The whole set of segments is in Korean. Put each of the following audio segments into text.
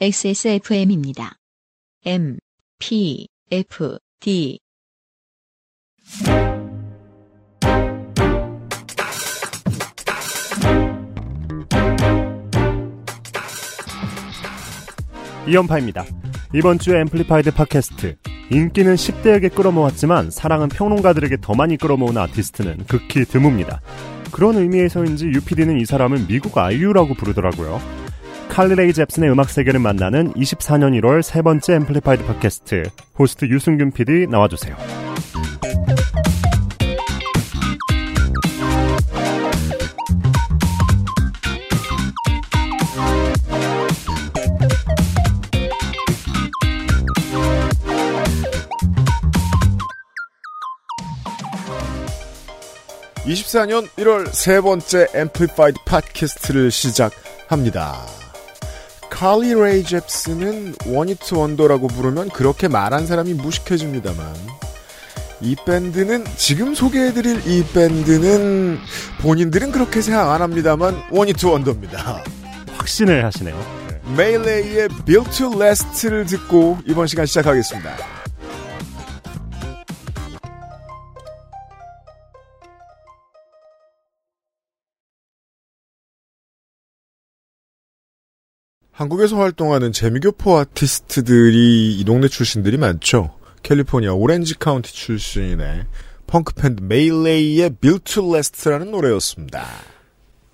XSFM입니다. M, P, F, D. 이연파입니다. 이번 주 앰플리파이드 팟캐스트. 인기는 10대에게 끌어모았지만 사랑은 평론가들에게 더 많이 끌어모은 아티스트는 극히 드뭅니다. 그런 의미에서인지 UPD는 이 사람은 미국 아이유라고 부르더라고요. 칼리 레이 잽슨의 음악 세계를 만나는 24년 1월 세 번째 앰플리파이드 팟캐스트. 호스트 유승균 PD 나와주세요. (24년 1월) 세 번째 앰플리파이드 팟캐스트를 시작합니다. 칼리 레이 잽슨은 원히트 원더라고 부르면 그렇게 말한 사람이 무식해집니다만, 이 밴드는, 지금 소개해드릴 이 밴드는 본인들은 그렇게 생각 안 합니다만 원히트 원더입니다. 확신을 하시네요. 네. 메일레이의 Built to Last를 듣고 이번 시간 시작하겠습니다. 한국에서 활동하는 재미교포 아티스트들이 이 동네 출신들이 많죠. 캘리포니아 오렌지 카운티 출신의 펑크 밴드 메일레이의 Built to Last라는 노래였습니다.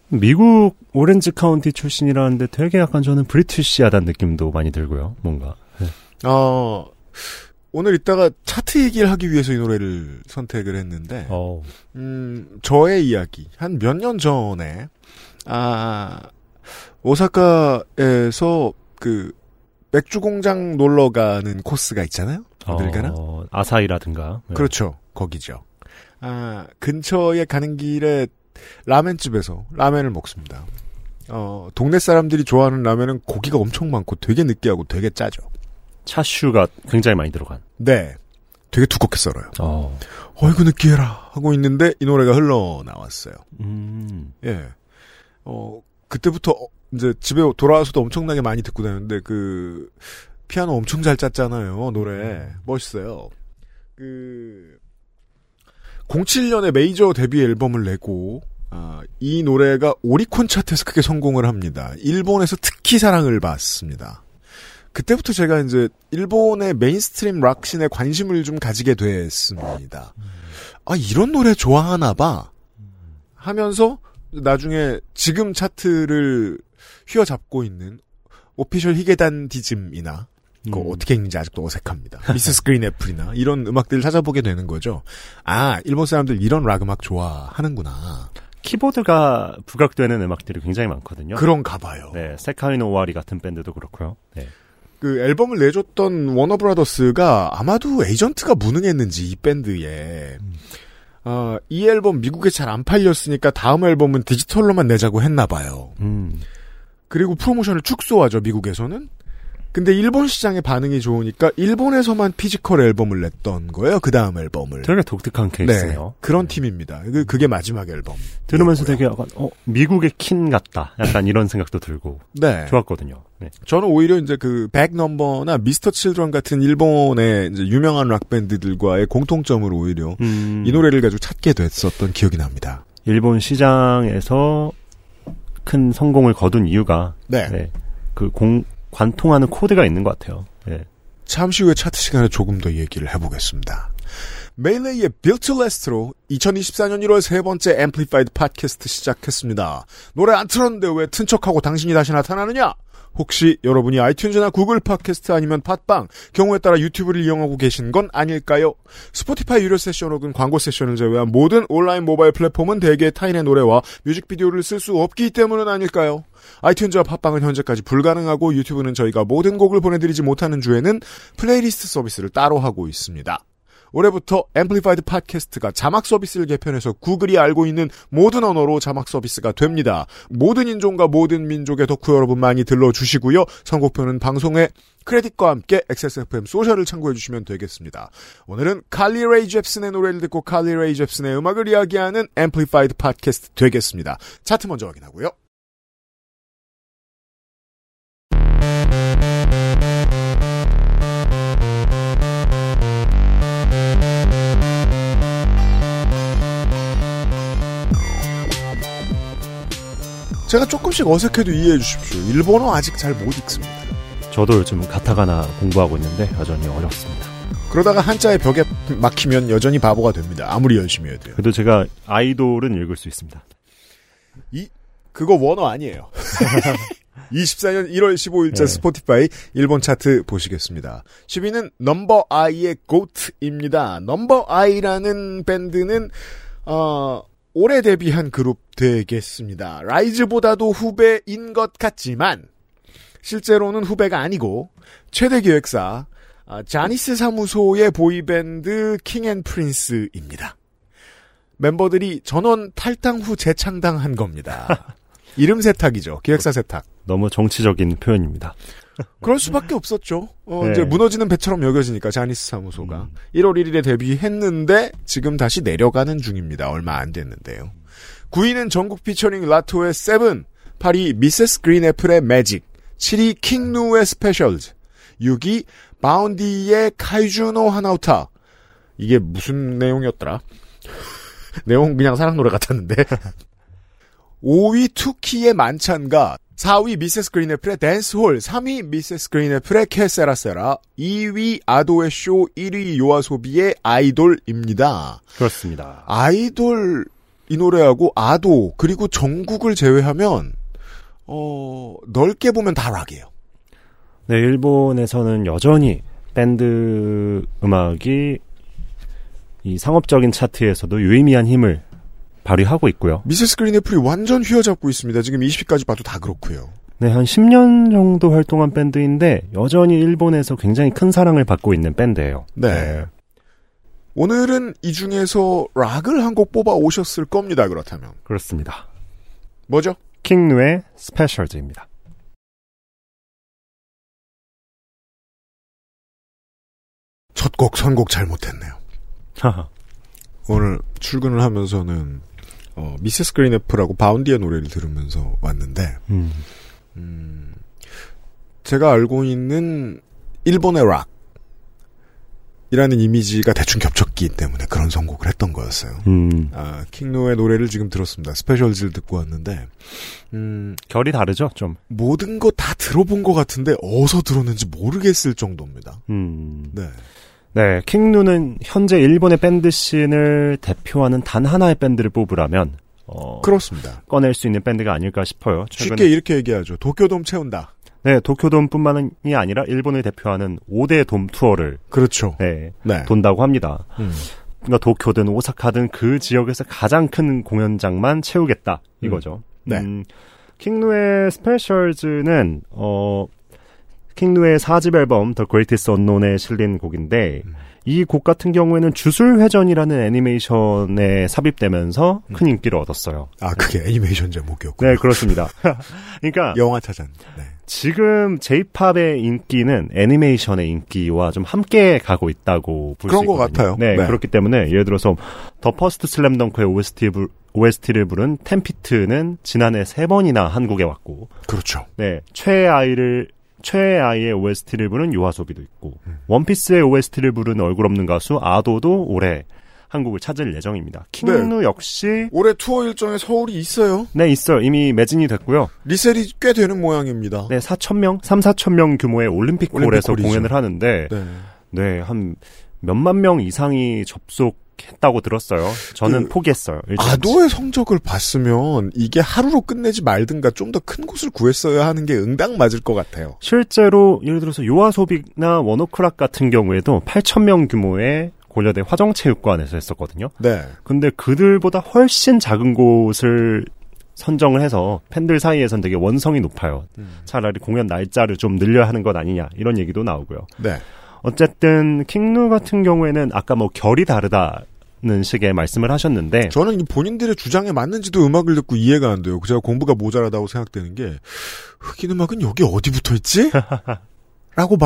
미국 오렌지 카운티 출신이라는데 되게 약간 저는 브리티시하다는 느낌도 많이 들고요. 뭔가. 네. 오늘 이따가 차트 얘기를 하기 위해서 이 노래를 선택을 했는데, 저의 이야기 한 몇 년 전에 오사카에서 그 맥주 공장 놀러 가는 코스가 있잖아요. 어딜 가나? 아사히라든가. 네. 그렇죠. 거기죠. 근처에 가는 길에 라멘집에서 라멘을 먹습니다. 동네 사람들이 좋아하는 라멘은 고기가 엄청 많고 되게 느끼하고 되게 짜죠. 차슈가 굉장히 많이 들어간. 네. 되게 두껍게 썰어요. 어이구 느끼해라 하고 있는데 이 노래가 흘러나왔어요. 예. 그때부터 이제 집에 돌아와서도 엄청나게 많이 듣고 다녔는데, 그 피아노 엄청 잘 짰잖아요. 노래 멋있어요. 그 07년에 메이저 데뷔 앨범을 내고 이 노래가 오리콘 차트에서 크게 성공을 합니다. 일본에서 특히 사랑을 받습니다. 그때부터 제가 이제 일본의 메인스트림 락신에 관심을 좀 가지게 됐습니다. 이런 노래 좋아하나 봐 하면서 나중에 지금 차트를 휘어잡고 있는 오피셜 히게단 디즘이나 그거 어떻게 읽는지 아직도 어색합니다. 미스 그린 애플이나 이런 음악들을 찾아보게 되는 거죠. 일본 사람들 이런 락 음악 좋아하는구나. 키보드가 부각되는 음악들이 굉장히 많거든요. 그런가 봐요. 네, 세카이 노 오와리 같은 밴드도 그렇고요. 네. 그 앨범을 내줬던 워너브라더스가 아마도 에이전트가 무능했는지 이 밴드에 이 앨범 미국에 잘 안 팔렸으니까 다음 앨범은 디지털로만 내자고 했나 봐요. 그리고 프로모션을 축소하죠, 미국에서는. 근데 일본 시장의 반응이 좋으니까 일본에서만 피지컬 앨범을 냈던 거예요, 그 다음 앨범을. 되게 독특한 케이스예요. 네, 그런 팀입니다. 그게 마지막 앨범. 들으면서 되게 약간 미국의 퀸 같다. 약간 이런 생각도 들고. 네. 좋았거든요. 네. 저는 오히려 이제 그 백넘버나 미스터 칠드런 같은 일본의 이제 유명한 락 밴드들과의 공통점을 오히려 이 노래를 가지고 찾게 됐었던 기억이 납니다. 일본 시장에서 큰 성공을 거둔 이유가 관통하는 코드가 있는 것 같아요. 네. 잠시 후에 차트 시간에 조금 더 얘기를 해보겠습니다. 메일레이의 Built to Last로 2024년 1월 세 번째 Amplified Podcast 시작했습니다. 노래 안 틀었는데 왜 튼 척하고 당신이 다시 나타나느냐? 혹시 여러분이 아이튠즈나 구글 팟캐스트 아니면 팟빵, 경우에 따라 유튜브를 이용하고 계신 건 아닐까요? 스포티파이 유료 세션 혹은 광고 세션을 제외한 모든 온라인 모바일 플랫폼은 대개 타인의 노래와 뮤직비디오를 쓸 수 없기 때문은 아닐까요? 아이튠즈와 팟빵은 현재까지 불가능하고, 유튜브는 저희가 모든 곡을 보내드리지 못하는 주에는 플레이리스트 서비스를 따로 하고 있습니다. 올해부터 앰플리파이드 팟캐스트가 자막 서비스를 개편해서 구글이 알고 있는 모든 언어로 자막 서비스가 됩니다. 모든 인종과 모든 민족의 덕후 여러분 많이 들러주시고요. 선곡표는 방송에 크레딧과 함께 XSFM 소셜을 참고해주시면 되겠습니다. 오늘은 칼리 레이 잽슨의 노래를 듣고 칼리 레이 잽슨의 음악을 이야기하는 앰플리파이드 팟캐스트 되겠습니다. 차트 먼저 확인하고요. 제가 조금씩 어색해도 이해해 주십시오. 일본어 아직 잘 못 읽습니다. 저도 요즘 가타가나 공부하고 있는데 여전히 어렵습니다. 그러다가 한자의 벽에 막히면 여전히 바보가 됩니다. 아무리 열심히 해도요. 그래도 제가 아이돌은 읽을 수 있습니다. 그거 원어 아니에요. 24년 1월 15일자 네. 스포티파이 일본 차트 보시겠습니다. 10위는 넘버 아이의 고트입니다. 넘버 아이라는 밴드는 올해 데뷔한 그룹 되겠습니다. 라이즈보다도 후배인 것 같지만 실제로는 후배가 아니고 최대 기획사 자니스 사무소의 보이밴드 킹앤프린스입니다. 멤버들이 전원 탈당 후 재창당한 겁니다. 이름 세탁이죠. 기획사 세탁. 너무 정치적인 표현입니다. 그럴 수밖에 없었죠. 네. 이제 무너지는 배처럼 여겨지니까 자니스 사무소가 1월 1일에 데뷔했는데 지금 다시 내려가는 중입니다. 얼마 안 됐는데요. 9위는 전국 피처링 라토의 세븐, 8위 미세스 그린애플의 매직, 7위 킹누의 스페셜즈, 6위 바운디의 카이주노 하나우타. 이게 무슨 내용이었더라? 내용 그냥 사랑 노래 같았는데. 5위 투키의 만찬가, 4위 미세스 그린애플의 댄스홀, 3위 미세스 그린애플의 캐세라세라, 2위 아도의 쇼, 1위 요아소비의 아이돌입니다. 그렇습니다. 아이돌 이 노래하고 아도 그리고 정국을 제외하면 넓게 보면 다 락이에요. 네, 일본에서는 여전히 밴드 음악이 이 상업적인 차트에서도 유의미한 힘을 발휘하고 있고요. 미세스 그린애플이 완전 휘어잡고 있습니다. 지금 20위까지 봐도 다 그렇고요. 네, 한 10년 정도 활동한 밴드인데 여전히 일본에서 굉장히 큰 사랑을 받고 있는 밴드예요. 네. 네. 오늘은 이 중에서 락을 한 곡 뽑아 오셨을 겁니다. 그렇다면. 그렇습니다. 뭐죠? 킹누의 스페셜즈입니다. 첫 곡 선곡 잘못했네요. 오늘 출근을 하면서는 미세스 그린애플하고 바운디의 노래를 들으면서 왔는데 제가 알고 있는 일본의 락이라는 이미지가 대충 겹쳤기 때문에 그런 선곡을 했던 거였어요. 킹노의 노래를 지금 들었습니다. 스페셜즈를 듣고 왔는데 결이 다르죠? 좀 모든 거 다 들어본 것 같은데 어디서 들었는지 모르겠을 정도입니다. 네. 네, 킹누는 현재 일본의 밴드 씬을 대표하는 단 하나의 밴드를 뽑으라면 그렇습니다. 꺼낼 수 있는 밴드가 아닐까 싶어요. 쉽게 이렇게 얘기하죠. 도쿄돔 채운다. 네, 도쿄돔뿐만이 아니라 일본을 대표하는 5대 돔 투어를 그렇죠. 네, 네. 돈다고 합니다. 그러니까 도쿄든 오사카든 그 지역에서 가장 큰 공연장만 채우겠다 이거죠. 네. 킹누의 스페셜즈는 킹누의 4집 앨범 The Greatest Unknown에 실린 곡인데 이 곡 같은 경우에는 주술회전이라는 애니메이션에 삽입되면서 큰 인기를 얻었어요. 아, 그게 애니메이션 제목이었군요. 네, 그렇습니다. 그러니까 영화 찾았네. 지금 J-POP의 인기는 애니메이션의 인기와 좀 함께 가고 있다고 볼 수 있거든요. 그런 것 같아요. 네, 네, 그렇기 때문에 예를 들어서 더 퍼스트 슬램덩크의 OST를 부른 텐피트는 지난해 3번이나 한국에 왔고 그렇죠. 네, 최애의 아이의 OST를 부른 요아소비도 있고 원피스의 OST를 부른 얼굴 없는 가수 아도도 올해 한국을 찾을 예정입니다. 킹누 네. 역시 올해 투어 일정에 서울이 있어요. 네, 있어요. 이미 매진이 됐고요. 리셀이 꽤 되는 모양입니다. 네, 3, 4천 명 규모의 올림픽홀에서 공연을 하는데 네, 한 몇만 명 이상이 접속했다고 들었어요. 저는 포기했어요. 아도의 성적을 봤으면 이게 하루로 끝내지 말든가 좀 더 큰 곳을 구했어야 하는 게 응당 맞을 것 같아요. 실제로 예를 들어서 요아소비나 원오크락 같은 경우에도 8천 명 규모의 고려대 화정체육관에서 했었거든요. 네. 근데 그들보다 훨씬 작은 곳을 선정을 해서 팬들 사이에선 되게 원성이 높아요. 차라리 공연 날짜를 좀 늘려야 하는 것 아니냐 이런 얘기도 나오고요. 네. 어쨌든 킹누 같은 경우에는 아까 뭐 결이 다르다는 식의 말씀을 하셨는데 저는 본인들의 주장에 맞는지도 음악을 듣고 이해가 안 돼요. 제가 공부가 모자라다고 생각되는 게 흑인 음악은 여기 어디 붙어있지? 라고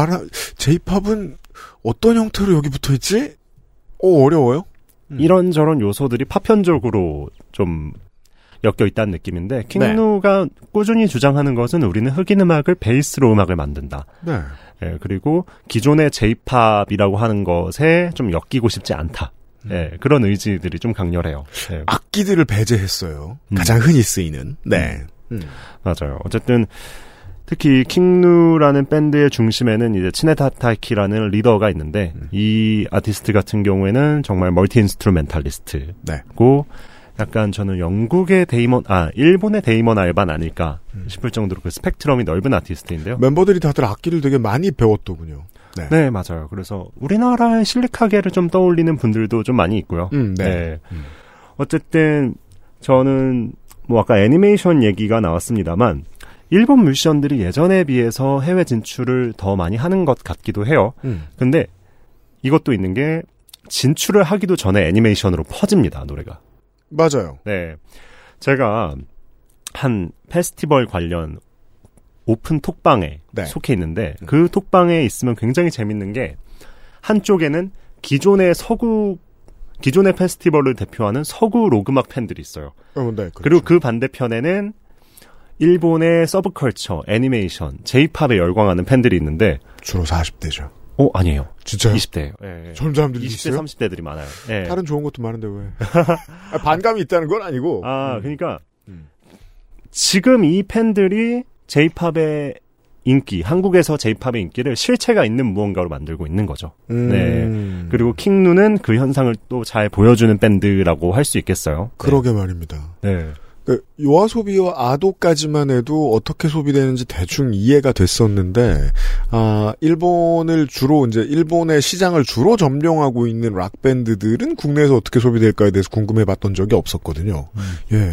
J-POP은 어떤 형태로 여기 붙어있지? 어려워요? 이런저런 요소들이 파편적으로 좀 엮여있다는 느낌인데 킹누가 네. 꾸준히 주장하는 것은 우리는 흑인 음악을 베이스로 음악을 만든다. 네. 예, 그리고 기존의 J-POP이라고 하는 것에 좀 엮이고 싶지 않다. 예, 그런 의지들이 좀 강렬해요. 예. 악기들을 배제했어요. 가장 흔히 쓰이는. 네. 맞아요. 어쨌든 특히 킹누라는 밴드의 중심에는 이제 치네타타키라는 리더가 있는데 이 아티스트 같은 경우에는 정말 멀티 인스트루멘탈리스트고 네. 약간 저는 영국의 데이먼, 일본의 데이먼 알바는 아닐까 싶을 정도로 그 스펙트럼이 넓은 아티스트인데요. 멤버들이 다들 악기를 되게 많이 배웠더군요. 네, 네 맞아요. 그래서 우리나라의 실리카게를 좀 떠올리는 분들도 좀 많이 있고요. 네. 네. 어쨌든 저는 뭐 아까 애니메이션 얘기가 나왔습니다만 일본 뮤지션들이 예전에 비해서 해외 진출을 더 많이 하는 것 같기도 해요. 근데 이것도 있는 게 진출을 하기도 전에 애니메이션으로 퍼집니다, 노래가. 맞아요. 네. 제가 한 페스티벌 관련 오픈 톡방에 네. 속해 있는데 그 톡방에 있으면 굉장히 재밌는 게 한쪽에는 기존의 페스티벌을 대표하는 서구 록음악 팬들이 있어요. 네, 그렇죠. 그리고 그 반대편에는 일본의 서브컬처, 애니메이션, J-팝에 열광하는 팬들이 있는데 주로 40대죠. 아니에요. 진짜요? 20대예요. 예. 젊은 사람들이 20대, 있어요? 30대들이 많아요. 예. 다른 좋은 것도 많은데 왜? 반감이 있다는 건 아니고. 그러니까 지금 이 팬들이 J-팝의 인기, 한국에서 J-팝의 인기를 실체가 있는 무언가로 만들고 있는 거죠. 네. 그리고 킹누는 그 현상을 또 잘 보여주는 밴드라고 할 수 있겠어요. 그러게 네. 말입니다. 네. 요아소비와 아도까지만 해도 어떻게 소비되는지 대충 이해가 됐었는데, 일본을 주로, 이제 일본의 시장을 주로 점령하고 있는 락밴드들은 국내에서 어떻게 소비될까에 대해서 궁금해 봤던 적이 없었거든요. 예.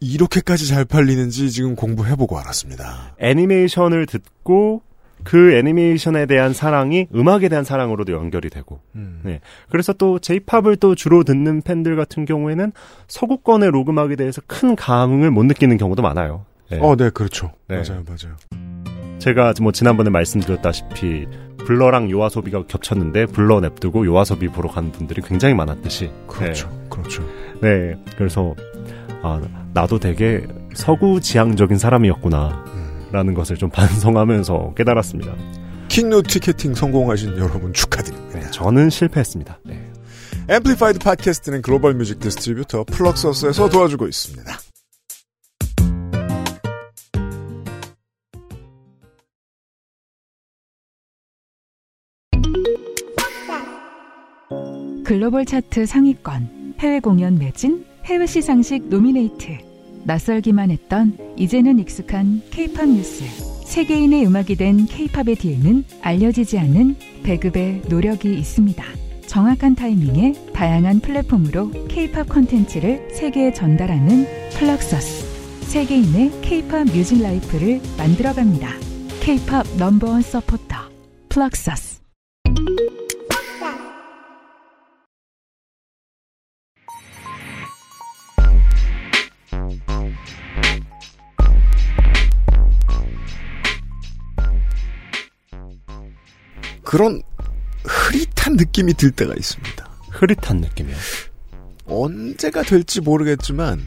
이렇게까지 잘 팔리는지 지금 공부해보고 알았습니다. 애니메이션을 듣고, 그 애니메이션에 대한 사랑이 음악에 대한 사랑으로도 연결이 되고 네. 그래서 또 J-POP을 또 주로 듣는 팬들 같은 경우에는 서구권의 록음악에 대해서 큰 감흥을 못 느끼는 경우도 많아요. 네. 네, 그렇죠. 네. 맞아요, 맞아요. 제가 뭐 지난번에 말씀드렸다시피 블러랑 요아소비가 겹쳤는데 블러 냅두고 요아소비 보러 가는 분들이 굉장히 많았듯이 그렇죠, 네. 그렇죠. 네, 그래서 나도 되게 서구 지향적인 사람이었구나. 라는 것을 좀 반성하면서 깨달았습니다. 킹뉴 티켓팅 성공하신 여러분 축하드립니다. 네, 저는 실패했습니다. 네. 앰플리파이드 팟캐스트는 글로벌 뮤직 디스트리뷰터 플럭서스에서 도와주고 있습니다. 글로벌 차트 상위권, 해외 공연 매진, 해외 시상식 노미네이트. 낯설기만 했던 이제는 익숙한 K-POP 뉴스. 세계인의 음악이 된 K-POP의 뒤에는 알려지지 않은 배급의 노력이 있습니다. 정확한 타이밍에 다양한 플랫폼으로 K-POP 콘텐츠를 세계에 전달하는 플럭서스. 세계인의 K-POP 뮤직 라이프를 만들어갑니다. K-POP 넘버원 서포터 플럭서스. 그런 흐릿한 느낌이 들 때가 있습니다. 흐릿한 느낌이요? 언제가 될지 모르겠지만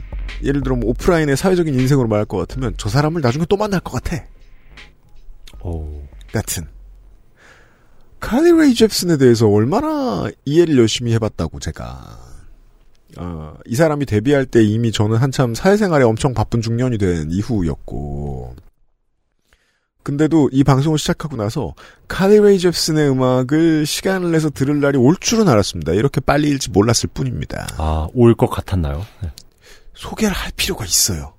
예를 들어 뭐 오프라인의 사회적인 인생으로 말할 것 같으면 저 사람을 나중에 또 만날 것 같아. 같은. 칼리 레이 잽슨에 대해서 얼마나 이해를 열심히 해봤다고 제가. 이 사람이 데뷔할 때 이미 저는 한참 사회생활에 엄청 바쁜 중년이 된 이후였고 근데도 이 방송을 시작하고 나서 칼리 레이 잽슨의 음악을 시간을 내서 들을 날이 올 줄은 알았습니다. 이렇게 빨리일지 몰랐을 뿐입니다. 올 것 같았나요? 네. 소개를 할 필요가 있어요.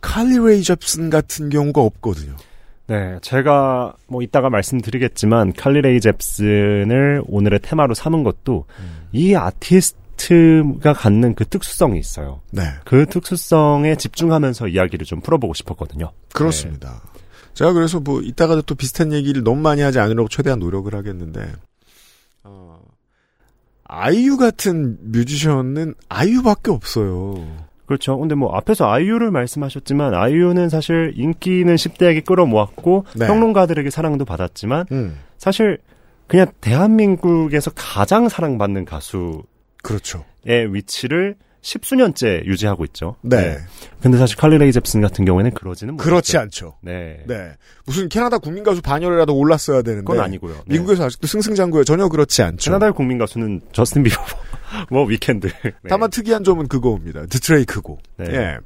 칼리 레이 잽슨 같은 경우가 없거든요. 네, 제가 뭐 이따가 말씀드리겠지만 칼리 레이 잽슨을 오늘의 테마로 삼은 것도 이 아티스트가 갖는 그 특수성이 있어요. 네. 그 특수성에 집중하면서 이야기를 좀 풀어보고 싶었거든요. 그렇습니다. 네. 제가 그래서 뭐 이따가도 또 비슷한 얘기를 너무 많이 하지 않으려고 최대한 노력을 하겠는데 아이유 같은 뮤지션은 아이유밖에 없어요. 그렇죠. 근데 뭐 앞에서 아이유를 말씀하셨지만 아이유는 사실 인기는 10대에게 끌어모았고 네. 평론가들에게 사랑도 받았지만 사실 그냥 대한민국에서 가장 사랑받는 가수의 그렇죠. 위치를 10수년째 유지하고 있죠. 네. 근데 사실 칼리 레이 잽슨 같은 경우에는 그러지는 못하죠. 그렇지 않죠. 네. 네. 무슨 캐나다 국민가수 반열이라도 올랐어야 되는데. 그건 아니고요. 네. 미국에서 아직도 승승장구예요. 전혀 그렇지 않죠. 캐나다의 국민가수는 저스틴 비버, 뭐 위켄드. 네. 다만 특이한 점은 그거입니다. 드트레이크고. 네. 예.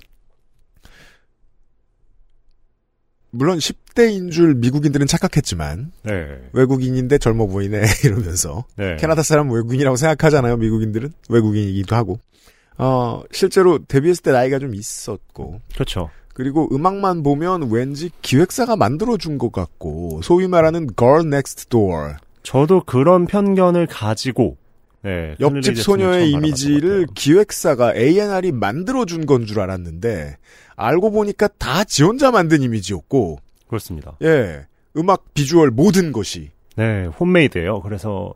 물론 10대인 줄 미국인들은 착각했지만 네. 외국인인데 젊어 보이네 이러면서 네. 캐나다 사람은 외국인이라고 생각하잖아요. 미국인들은 외국인이기도 하고 실제로 데뷔했을 때 나이가 좀 있었고 그렇죠. 그리고 음악만 보면 왠지 기획사가 만들어준 것 같고 소위 말하는 Girl Next Door 저도 그런 편견을 가지고 네, 옆집 소녀의 이미지를 기획사가 A&R이 만들어준 건 줄 알았는데 알고 보니까 다 지 혼자 만든 이미지였고 그렇습니다. 예, 음악, 비주얼 모든 것이 네, 홈메이드예요. 그래서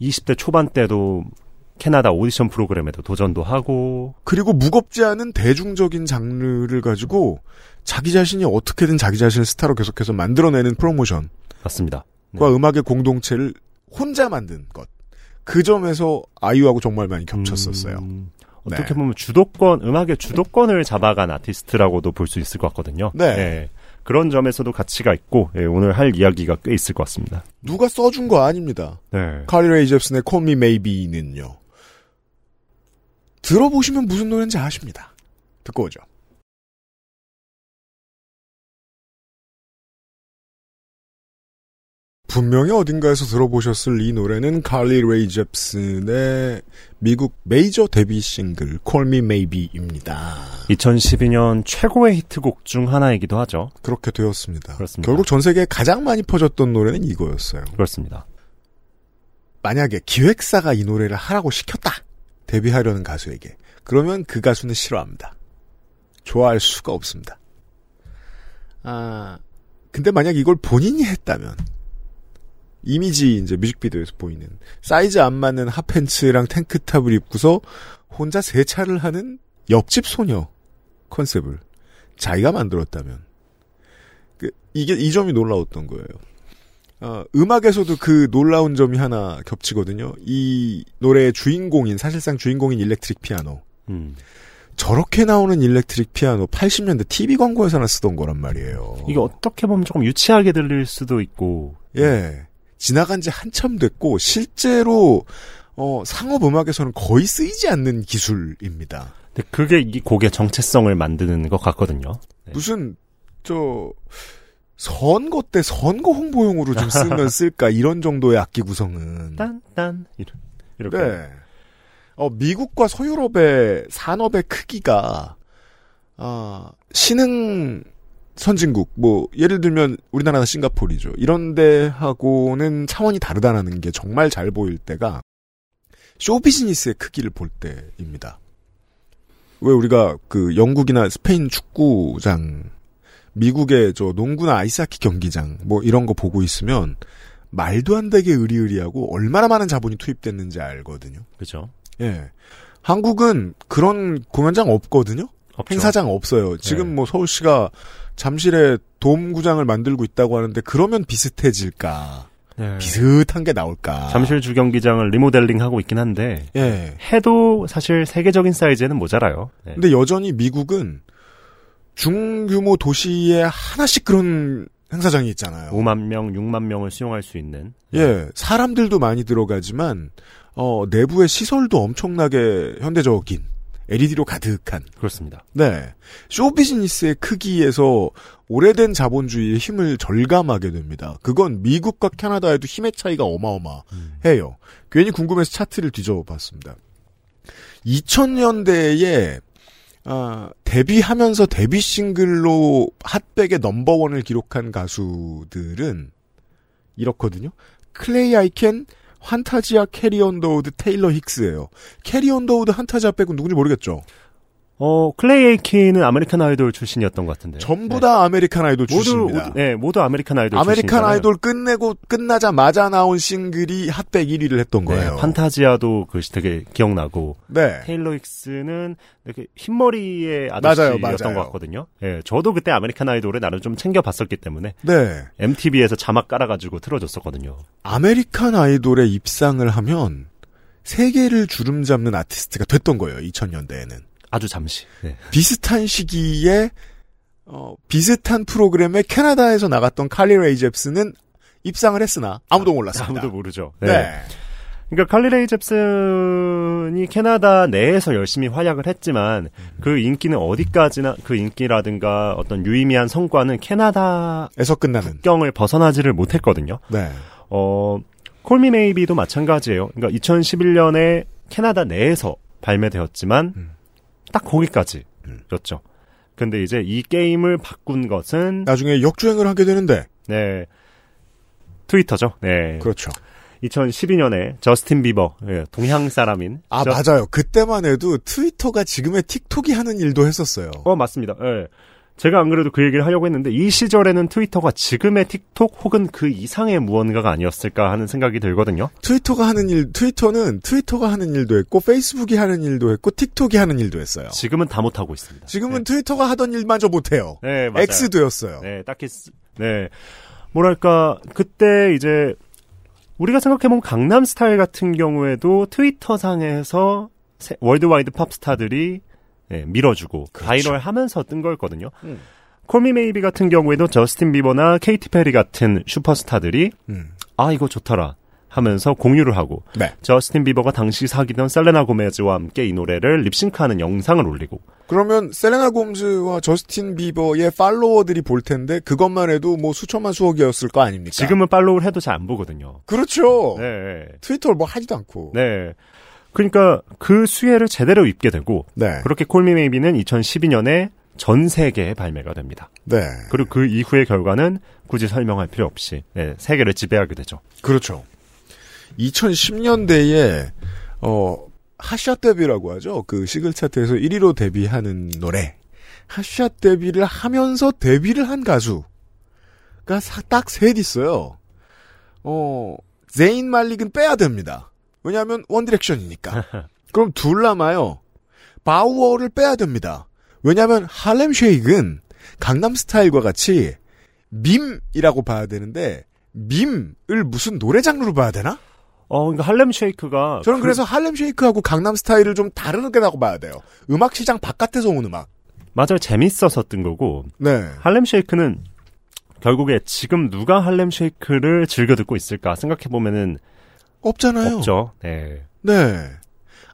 20대 초반 때도 캐나다 오디션 프로그램에도 도전도 하고 그리고 무겁지 않은 대중적인 장르를 가지고 자기 자신이 어떻게든 자기 자신을 스타로 계속해서 만들어내는 프로모션 맞습니다. 네. 음악의 공동체를 혼자 만든 것 그 점에서 아이유하고 정말 많이 겹쳤었어요. 어떻게 보면 주도권, 음악의 주도권을 잡아간 아티스트라고도 볼 수 있을 것 같거든요. 네. 네. 그런 점에서도 가치가 있고 예, 오늘 할 이야기가 꽤 있을 것 같습니다. 누가 써준 거 아닙니다. 네. 칼리 레이 잽슨의 Call Me Maybe는요. 들어보시면 무슨 노래인지 아십니다. 듣고 오죠. 분명히 어딘가에서 들어보셨을 이 노래는 칼리 레이 잽슨의 미국 메이저 데뷔 싱글 Call Me Maybe입니다. 2012년 최고의 히트곡 중 하나이기도 하죠. 그렇게 되었습니다. 그렇습니다. 결국 전 세계에 가장 많이 퍼졌던 노래는 이거였어요. 그렇습니다. 만약에 기획사가 이 노래를 하라고 시켰다. 데뷔하려는 가수에게. 그러면 그 가수는 싫어합니다. 좋아할 수가 없습니다. 근데 만약 이걸 본인이 했다면 이미지 이제 뮤직비디오에서 보이는 사이즈 안 맞는 핫팬츠랑 탱크탑을 입고서 혼자 세차를 하는 옆집 소녀 컨셉을 자기가 만들었다면 이게 이 점이 놀라웠던 거예요. 음악에서도 그 놀라운 점이 하나 겹치거든요. 이 노래의 주인공인 사실상 주인공인 일렉트릭 피아노. 저렇게 나오는 일렉트릭 피아노 80년대 TV 광고에서나 쓰던 거란 말이에요. 이게 어떻게 보면 조금 유치하게 들릴 수도 있고. 예. 지나간 지 한참 됐고 실제로 상업 음악에서는 거의 쓰이지 않는 기술입니다. 근데 그게 이 곡의 정체성을 만드는 것 같거든요. 네. 무슨 선거 때 선거 홍보용으로 좀 쓰면 쓸까 이런 정도의 악기 구성은 딴딴 이렇게. 네. 미국과 서유럽의 산업의 크기가 신흥 선진국, 예를 들면, 우리나라나 싱가포르죠. 이런 데하고는 차원이 다르다는 게 정말 잘 보일 때가, 쇼비즈니스의 크기를 볼 때입니다. 왜 우리가 영국이나 스페인 축구장, 미국의 농구나 아이스하키 경기장, 이런 거 보고 있으면, 말도 안 되게 의리의리하고, 얼마나 많은 자본이 투입됐는지 알거든요. 그죠. 예. 한국은 그런 공연장 없거든요? 없죠. 행사장 없어요. 지금 네. 서울시가 잠실에 돔구장을 만들고 있다고 하는데 그러면 비슷해질까? 네. 비슷한 게 나올까? 잠실 주경기장을 리모델링하고 있긴 한데 네. 해도 사실 세계적인 사이즈에는 모자라요. 네. 근데 여전히 미국은 중규모 도시에 하나씩 그런 행사장이 있잖아요. 5만 명, 6만 명을 수용할 수 있는. 네. 예, 사람들도 많이 들어가지만 내부의 시설도 엄청나게 현대적인. LED로 가득한. 그렇습니다. 네. 쇼비즈니스의 크기에서 오래된 자본주의의 힘을 절감하게 됩니다. 그건 미국과 캐나다에도 힘의 차이가 어마어마해요. 괜히 궁금해서 차트를 뒤져봤습니다. 2000년대에 데뷔하면서 데뷔 싱글로 핫백의 넘버원을 기록한 가수들은 이렇거든요. 클레이 아이켄, 환타지아, 캐리 언더우드, 테일러 힉스예요. 캐리 언더우드, 환타지아 빼고 누군지 모르겠죠. 클레이 에이킨은 아메리칸 아이돌 출신이었던 것 같은데. 전부 다 네. 아메리칸 아이돌 출신입니다. 모두 아메리칸 아이돌 출신. 아메리칸 아이돌 끝내고 끝나자마자 나온 싱글이 핫백 1위를 했던 거예요. 네, 판타지아도 되게 기억나고. 네. 테일러 힉스는 이렇게 흰머리의 아저씨였던 맞아요. 것 같거든요. 네, 저도 그때 아메리칸 아이돌을 나름 좀 챙겨봤었기 때문에. 네. MTV에서 자막 깔아가지고 틀어줬었거든요. 아메리칸 아이돌에 입상을 하면 세계를 주름 잡는 아티스트가 됐던 거예요. 2000년대에는. 아주 잠시. 네. 비슷한 시기에 비슷한 프로그램에 캐나다에서 나갔던 칼리 레이 잽슨은 입상을 했으나 아무도 몰랐습니다. 아무도 모르죠. 네. 그러니까 칼리 레이 잽슨이 캐나다 내에서 열심히 활약을 했지만 그 인기는 어디까지나 그 인기라든가 어떤 유의미한 성과는 캐나다에서 끝나는 국경을 벗어나지를 못했거든요. 네. 콜미 메이비도 마찬가지예요. 그러니까 2011년에 캐나다 내에서 발매되었지만 딱 거기까지였죠. 근데 이제 이 게임을 바꾼 것은 나중에 역주행을 하게 되는데 네. 트위터죠. 네. 그렇죠. 2012년에 저스틴 비버, 동양 사람인. 아, 맞아요. 그때만 해도 트위터가 지금의 틱톡이 하는 일도 했었어요. 맞습니다. 예. 제가 안 그래도 그 얘기를 하려고 했는데 이 시절에는 트위터가 지금의 틱톡 혹은 그 이상의 무언가가 아니었을까 하는 생각이 들거든요. 트위터는 트위터가 하는 일도 했고 페이스북이 하는 일도 했고 틱톡이 하는 일도 했어요. 지금은 다 못하고 있습니다. 지금은 네. 트위터가 하던 일마저 못해요. 네, 맞아요. X도였어요. 네, 딱히, 네. 뭐랄까, 그때 이제 우리가 생각해보면 강남 스타일 같은 경우에도 트위터상에서 월드와이드 팝스타들이 네, 밀어주고 그렇죠. 바이럴하면서 뜬 거였거든요. 콜미 메이비 같은 경우에도 저스틴 비버나 케이티 페리 같은 슈퍼스타들이 아 이거 좋더라 하면서 공유를 하고 네. 저스틴 비버가 당시 사귀던 셀레나 고메즈와 함께 이 노래를 립싱크하는 영상을 올리고 그러면 셀레나 고메즈와 저스틴 비버의 팔로워들이 볼 텐데 그것만 해도 뭐 수천만 수억이었을 거 아닙니까? 지금은 팔로우를 해도 잘 안 보거든요. 그렇죠. 네. 트위터를 뭐 하지도 않고. 네. 그러니까 그 수혜를 제대로 입게 되고 네. 그렇게 콜미 메이비는 2012년에 전 세계에 발매가 됩니다. 네. 그리고 그 이후의 결과는 굳이 설명할 필요 없이 네, 세계를 지배하게 되죠. 그렇죠. 2010년대에 핫샷 데뷔라고 하죠. 그 시글 차트에서 1위로 데뷔하는 노래. 핫샷 데뷔를 하면서 데뷔를 한 가수가 딱 셋 있어요. 제인 말릭은 빼야 됩니다. 왜냐하면 원디렉션이니까. 그럼 둘 남아요. 바우어를 빼야 됩니다. 왜냐하면 할렘 쉐이크는 강남 스타일과 같이 밈이라고 봐야 되는데 밈을 무슨 노래 장르로 봐야 되나? 그러니까 할렘 쉐이크가 저는 그래서 할렘 쉐이크하고 강남 스타일을 좀 다르게라고 봐야 돼요. 음악 시장 바깥에서 온 음악. 맞아요. 재밌어서 뜬 거고. 네. 할렘 쉐이크는 결국에 지금 누가 할렘 쉐이크를 즐겨 듣고 있을까 생각해 보면은 없잖아요. 없죠. 네. 네.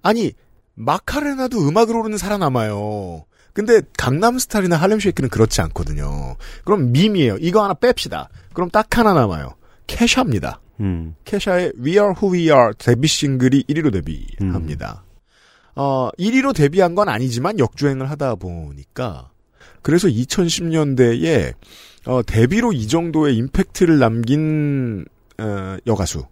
아니 마카레나도 음악으로는 살아남아요. 근데 강남스타일이나 할렘쉐이크는 그렇지 않거든요. 그럼 밈이에요. 이거 하나 뺍시다. 그럼 딱 하나 남아요. 캐샤입니다. 캐샤의 We R Who We R 데뷔 싱글이 1위로 데뷔합니다. 1위로 데뷔한 건 아니지만 역주행을 하다 보니까 그래서 2010년대에 데뷔로 이 정도의 임팩트를 남긴 여가수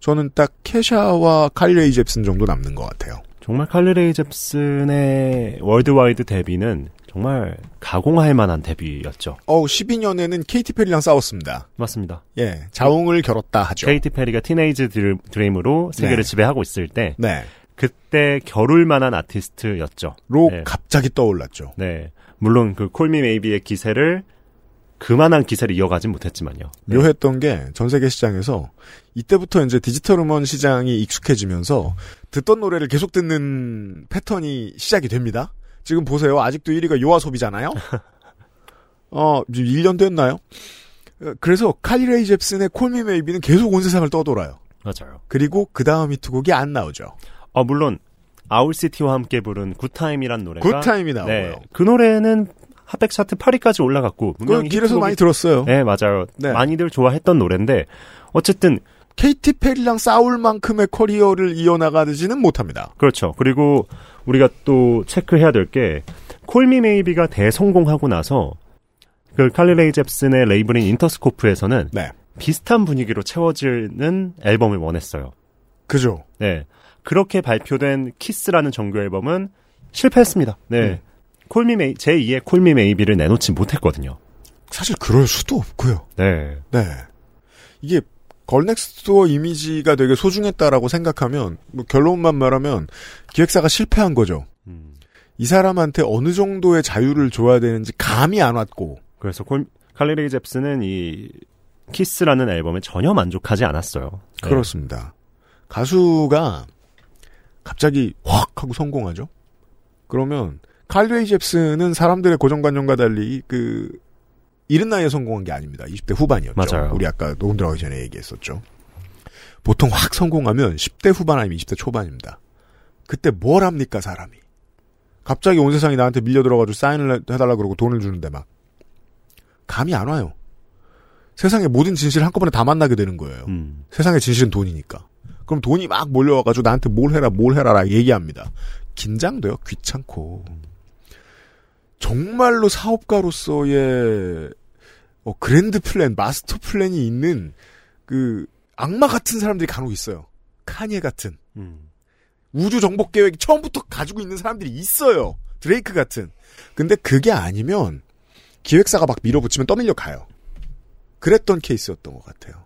저는 딱 캐샤와 칼리 레이 잽슨 정도 남는 것 같아요. 정말 칼리 레이 잽슨의 월드와이드 데뷔는 정말 가공할 만한 데뷔였죠. 12년에는 케이티 페리랑 싸웠습니다. 맞습니다. 예, 자웅을 겨뤘다 하죠. 케이티 페리가 티네이지 드림으로 세계를 네. 지배하고 있을 때 네. 그때 겨룰 만한 아티스트였죠. 로 네. 갑자기 떠올랐죠. 네, 물론 그 콜미 메이비의 기세를 그만한 기세를 이어가진 못했지만요. 네. 묘했던 게 전 세계 시장에서 이때부터 이제 디지털 음원 시장이 익숙해지면서 듣던 노래를 계속 듣는 패턴이 시작이 됩니다. 지금 보세요. 아직도 1위가 요아소비잖아요. 1년 됐나요? 그래서 칼리 레이 잽슨의 콜미 메이비는 계속 온 세상을 떠돌아요. 맞아요. 그리고 그 다음 히트곡이 안 나오죠. 물론 아울시티와 함께 부른 굿타임이란 노래가 굿타임이 나와요. 네, 그 노래는 핫백 차트 8위까지 올라갔고 그건 길에서 많이 들었어요. 네, 맞아요. 네. 많이들 좋아했던 노래인데 어쨌든 케이티 페리랑 싸울 만큼의 커리어를 이어나가지는 못합니다. 그렇죠. 그리고 우리가 또 체크해야 될 게 콜미 메이비가 대성공하고 나서 그 칼리 레이 잽슨의 레이블인 인터스코프에서는 네. 비슷한 분위기로 채워지는 앨범을 원했어요. 그죠. 네. 그렇게 발표된 키스라는 정규 앨범은 실패했습니다. 네. 제2의 콜미 메이비를 내놓지 못했거든요. 사실 그럴 수도 없고요. 네. 네. 이게 걸넥스토어 이미지가 되게 소중했다라고 생각하면 뭐 결론만 말하면 기획사가 실패한 거죠. 이 사람한테 어느 정도의 자유를 줘야 되는지 감이 안 왔고. 그래서 칼리 레이 잽슨은 이 키스라는 앨범에 전혀 만족하지 않았어요. 네. 그렇습니다. 가수가 갑자기 확 하고 성공하죠. 그러면 칼리 레이 잽슨은 사람들의 고정관념과 달리 이른 나이에 성공한 게 아닙니다. 20대 후반이었죠. 맞아요. 우리 아까 녹음 들어가기 전에 얘기했었죠. 보통 확 성공하면 10대 후반 아니면 20대 초반입니다. 그때 뭘 합니까, 사람이? 갑자기 온 세상이 나한테 밀려들어가지고 사인을 해달라 그러고 돈을 주는데 막. 감이 안 와요. 세상의 모든 진실을 한꺼번에 다 만나게 되는 거예요. 세상의 진실은 돈이니까. 그럼 돈이 막 몰려와가지고 나한테 뭘 해라 얘기합니다. 긴장돼요. 귀찮고. 정말로 사업가로서의 그랜드 플랜, 마스터 플랜이 있는 그 악마 같은 사람들이 간혹 있어요. 카니에 같은. 우주 정복 계획 처음부터 가지고 있는 사람들이 있어요. 드레이크 같은. 근데 그게 아니면 기획사가 막 밀어붙이면 떠밀려 가요. 그랬던 케이스였던 것 같아요.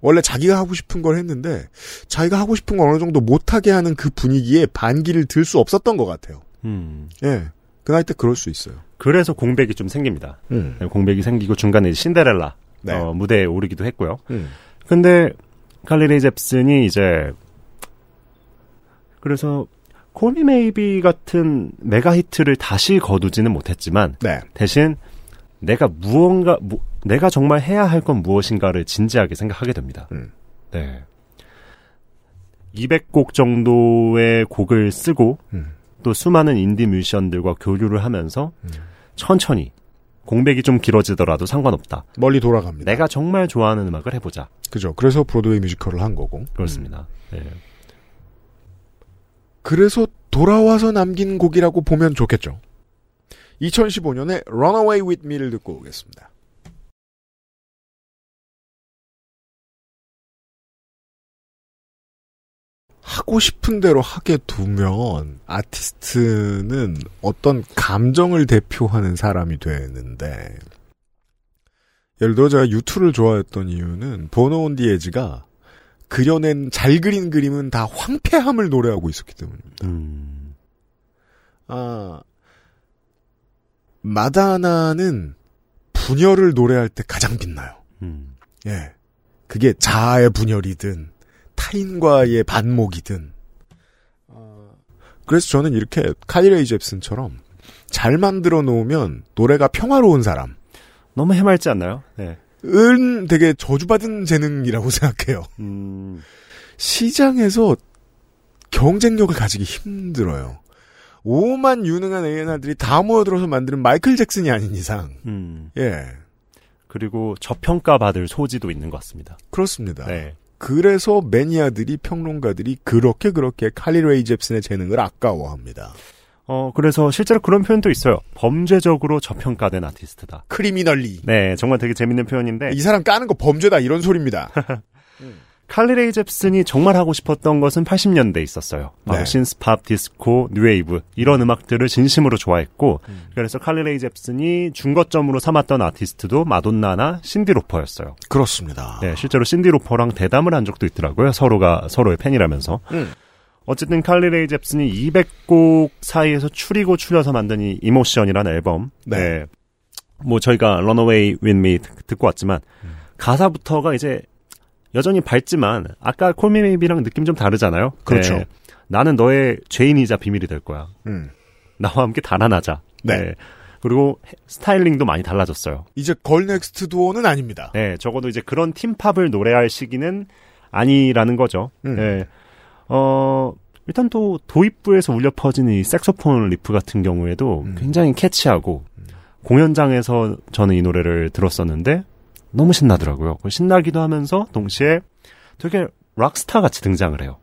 원래 자기가 하고 싶은 걸 했는데 자기가 하고 싶은 걸 어느 정도 못하게 하는 그 분위기에 반기를 들 수 없었던 것 같아요. 예. 그 나이 때 그럴 수 있어요. 그래서 공백이 좀 생깁니다. 공백이 생기고 중간에 신데렐라 네. 무대에 오르기도 했고요. 근데 칼리 레이 잽슨이 이제 그래서 Call Me Maybe 같은 메가 히트를 다시 거두지는 못했지만 네. 대신 내가 내가 정말 해야 할 건 무엇인가를 진지하게 생각하게 됩니다. 네. 200곡 정도의 곡을 쓰고 또 수많은 인디 뮤지션들과 교류를 하면서 천천히 공백이 좀 길어지더라도 상관없다. 멀리 돌아갑니다. 내가 정말 좋아하는 음악을 해보자. 그죠. 그래서 브로드웨이 뮤지컬을 한 거고. 그렇습니다. 네. 그래서 돌아와서 남긴 곡이라고 보면 좋겠죠. 2015년에 Runaway With Me를 듣고 오겠습니다. 하고 싶은 대로 하게 두면 아티스트는 어떤 감정을 대표하는 사람이 되는데 예를 들어 제가 U2를 좋아했던 이유는 버너 온 디 에지가 그려낸 잘 그린 그림은 다 황폐함을 노래하고 있었기 때문입니다. 마다나는 분열을 노래할 때 가장 빛나요. 예, 그게 자아의 분열이든 타인과의 반목이든. 그래서 저는 이렇게 칼리 레이 잽슨처럼 잘 만들어 놓으면 노래가 평화로운 사람. 너무 해맑지 않나요? 네. 은 되게 저주받은 재능이라고 생각해요. 시장에서 경쟁력을 가지기 힘들어요. 오만 유능한 A&R들이 다 모여들어서 만드는 마이클 잭슨이 아닌 이상. 예. 그리고 저평가받을 소지도 있는 것 같습니다. 그렇습니다. 네. 그래서 매니아들이, 평론가들이 그렇게 칼리 레이 잽슨의 재능을 아까워합니다. 그래서 실제로 그런 표현도 있어요. 범죄적으로 저평가된 아티스트다. 크리미널리. 네, 정말 되게 재밌는 표현인데. 이 사람 까는 거 범죄다, 이런 소리입니다. 칼리 레이 잽슨이 정말 하고 싶었던 것은 80년대에 있었어요. 네. 신스팝, 디스코, 뉴웨이브 이런 음악들을 진심으로 좋아했고 그래서 칼리 레이 잽슨이 중거점으로 삼았던 아티스트도 마돈나나 신디로퍼였어요. 그렇습니다. 네, 실제로 신디로퍼랑 대담을 한 적도 있더라고요. 서로가 서로의 팬이라면서. 어쨌든 칼리 레이 잽슨이 200곡 사이에서 추리고 추려서 만든 이 이모션이라는 앨범. 네. 네. 뭐 저희가 Runaway With Me 듣고 왔지만 가사부터가 이제 여전히 밝지만 아까 Call Me Maybe랑 느낌 좀 다르잖아요. 그렇죠. 네. 나는 너의 죄인이자 비밀이 될 거야. 나와 함께 달아나자. 네. 네. 그리고 스타일링도 많이 달라졌어요. 이제 걸넥스트 도어는 아닙니다. 네. 적어도 이제 그런 틴팝을 노래할 시기는 아니라는 거죠. 네. 일단 또 도입부에서 울려 퍼지는 이 색소폰 리프 같은 경우에도 굉장히 캐치하고 공연장에서 저는 이 노래를 들었었는데 너무 신나더라고요. 신나기도 하면서 동시에 되게 락스타 같이 등장을 해요.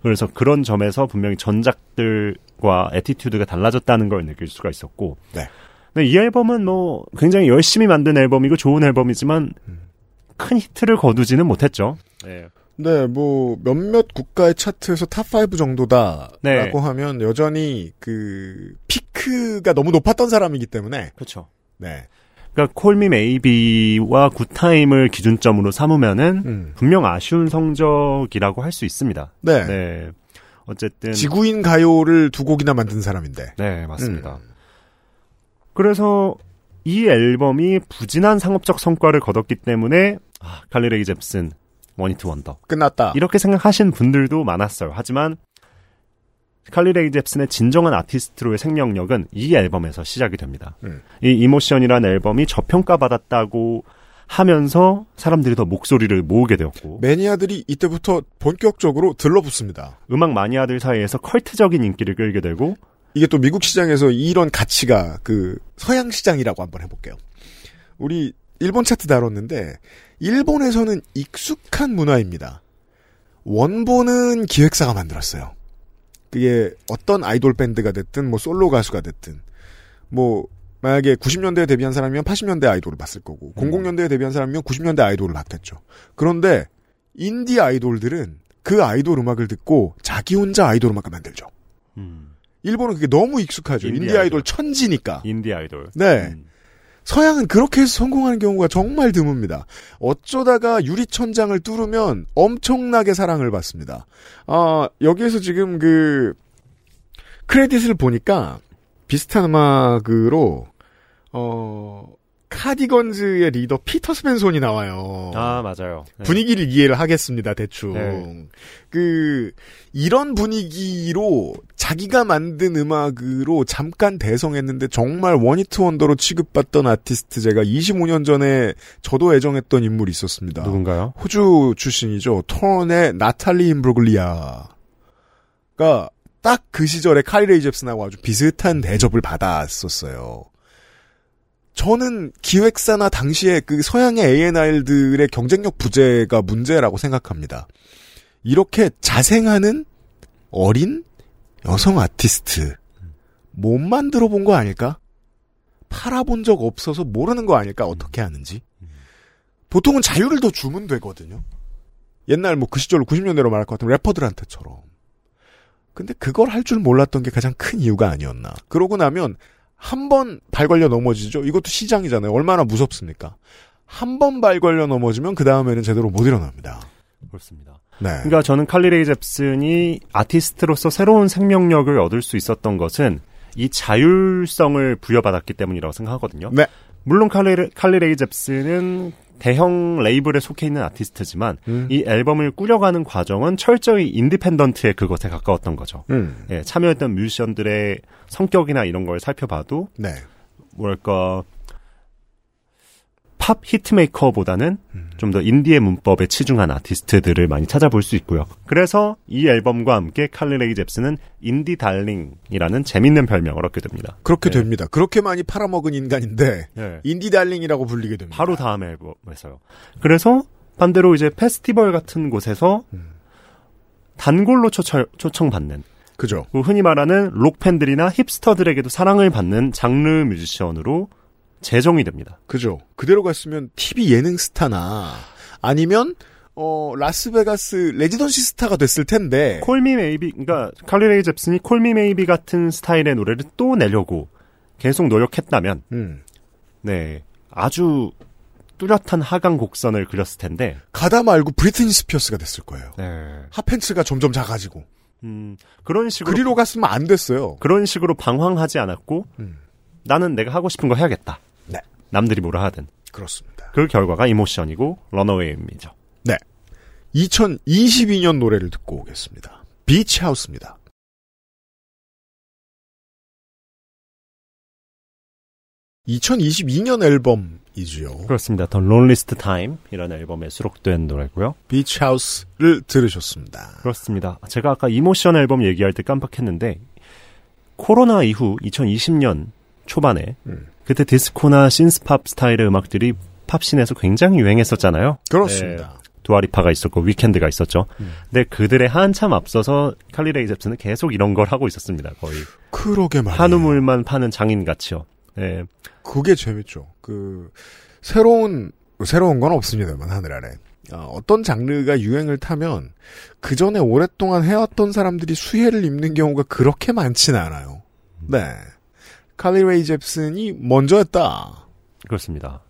그래서 그런 점에서 분명히 전작들과 애티튜드가 달라졌다는 걸 느낄 수가 있었고 네. 근데 이 앨범은 뭐 굉장히 열심히 만든 앨범이고 좋은 앨범이지만 큰 히트를 거두지는 못했죠. 네. 네, 뭐 몇몇 국가의 차트에서 탑5 정도다라고 네. 하면 여전히 그 피크가 너무 높았던 사람이기 때문에 그렇죠. 네. 그러니까 Call Me Maybe와 굿타임을 기준점으로 삼으면은 분명 아쉬운 성적이라고 할 수 있습니다. 네. 네. 어쨌든 지구인 가요를 두 곡이나 만든 사람인데. 네, 맞습니다. 그래서 이 앨범이 부진한 상업적 성과를 거뒀기 때문에 칼리 레이 잽슨 원히트 원더. 끝났다. 이렇게 생각하신 분들도 많았어요. 하지만 칼리 레이 잽슨의 진정한 아티스트로의 생명력은 이 앨범에서 시작이 됩니다. 이 이모션이라는 앨범이 저평가받았다고 하면서 사람들이 더 목소리를 모으게 되었고 매니아들이 이때부터 본격적으로 들러붙습니다. 음악 마니아들 사이에서 컬트적인 인기를 끌게 되고 이게 또 미국 시장에서 이런 가치가 그 서양 시장이라고 한번 해볼게요. 우리 일본 차트 다뤘는데 일본에서는 익숙한 문화입니다. 원본은 기획사가 만들었어요. 그게 어떤 아이돌 밴드가 됐든 뭐 솔로 가수가 됐든 뭐 만약에 90년대에 데뷔한 사람이면 80년대 아이돌을 봤을 거고 00년대에 데뷔한 사람이면 90년대 아이돌을 봤겠죠. 그런데 인디 아이돌들은 그 아이돌 음악을 듣고 자기 혼자 아이돌 음악을 만들죠. 일본은 그게 너무 익숙하죠. 인디 아이돌 천지니까. 인디 아이돌. 네. 서양은 그렇게 해서 성공하는 경우가 정말 드뭅니다. 어쩌다가 유리천장을 뚫으면 엄청나게 사랑을 받습니다. 아, 여기에서 지금 그 크레딧을 보니까 비슷한 음악으로 카디건즈의 리더 피터 스벤손이 나와요. 아, 맞아요. 네. 분위기를 이해를 하겠습니다. 대충. 네. 그 이런 분위기로 자기가 만든 음악으로 잠깐 대성했는데 정말 원히트 원더로 취급받던 아티스트 제가 25년 전에 저도 애정했던 인물이 있었습니다. 누군가요? 호주 출신이죠. 토론의 나탈리 임브로글리아가 딱 그 시절에 칼리 레이 잽슨하고 아주 비슷한 대접을 받았었어요. 저는 기획사나 당시에 그 서양의 A&R들의 경쟁력 부재가 문제라고 생각합니다. 이렇게 자생하는 어린 여성 아티스트 몸만 들어본 거 아닐까? 팔아본 적 없어서 모르는 거 아닐까? 어떻게 하는지? 보통은 자유를 더 주면 되거든요. 옛날 뭐 그 시절로 90년대로 말할 것 같으면 래퍼들한테처럼. 근데 그걸 할 줄 몰랐던 게 가장 큰 이유가 아니었나. 그러고 나면 한 번 발걸려 넘어지죠. 이것도 시장이잖아요. 얼마나 무섭습니까? 한 번 발걸려 넘어지면 그 다음에는 제대로 못 일어납니다. 그렇습니다. 네. 그러니까 저는 칼리 레이 잽슨이 아티스트로서 새로운 생명력을 얻을 수 있었던 것은 이 자율성을 부여받았기 때문이라고 생각하거든요. 네. 물론 칼리 레이 잽슨은 대형 레이블에 속해 있는 아티스트지만 이 앨범을 꾸려가는 과정은 철저히 인디펜던트의 그것에 가까웠던 거죠. 예, 참여했던 뮤지션들의 성격이나 이런 걸 살펴봐도 네. 뭐랄까 팝 히트메이커보다는 좀 더 인디의 문법에 치중한 아티스트들을 많이 찾아볼 수 있고요. 그래서 이 앨범과 함께 칼리 레이 잽슨은 인디 달링이라는 재밌는 별명을 얻게 됩니다. 그렇게 네. 됩니다. 그렇게 많이 팔아먹은 인간인데 네. 인디 달링이라고 불리게 됩니다. 바로 다음 앨범에서요. 그래서 반대로 이제 페스티벌 같은 곳에서 단골로 초청받는 그죠. 흔히 말하는 록팬들이나 힙스터들에게도 사랑을 받는 장르 뮤지션으로 재정이 됩니다. 그죠. 그대로 갔으면 TV 예능 스타나 아니면 라스베가스 레지던시 스타가 됐을 텐데 콜미 메이비 그러니까 칼리 레이 잽슨이 콜미 메이비 같은 스타일의 노래를 또 내려고 계속 노력했다면 네 아주 뚜렷한 하강 곡선을 그렸을 텐데 가다 말고 브리트니 스피어스가 됐을 거예요. 네. 핫팬츠가 점점 작아지고 그런 식으로 그리로 갔으면 안 됐어요. 그런 식으로 방황하지 않았고 나는 내가 하고 싶은 거 해야겠다. 네. 남들이 뭐라 하든. 그렇습니다. 그 결과가 이모션이고 런어웨이입니다. 네. 2022년 노래를 듣고 오겠습니다. 비치하우스입니다. 네. 2022년 앨범이지요. 그렇습니다. The Loneliest Time 이라는 앨범에 수록된 노래고요. 비치하우스를 들으셨습니다. 그렇습니다. 제가 아까 이모션 앨범 얘기할 때 깜빡했는데 코로나 이후 2020년 초반에 그때 디스코나 신스팝 스타일의 음악들이 팝씬에서 굉장히 유행했었잖아요. 그렇습니다. 네, 두아리파가 있었고 위켄드가 있었죠. 근데 그들의 한참 앞서서 칼리 레이 잽슨은 계속 이런 걸 하고 있었습니다. 거의 그러게 말이에요. 한우물만 파는 장인같이요. 네. 그게 재밌죠. 그 새로운 건 없습니다만 하늘 아래 어떤 장르가 유행을 타면 그 전에 오랫동안 해왔던 사람들이 수혜를 입는 경우가 그렇게 많지는 않아요. 네. 칼리 레이 잽슨이 먼저였다. 그렇습니다.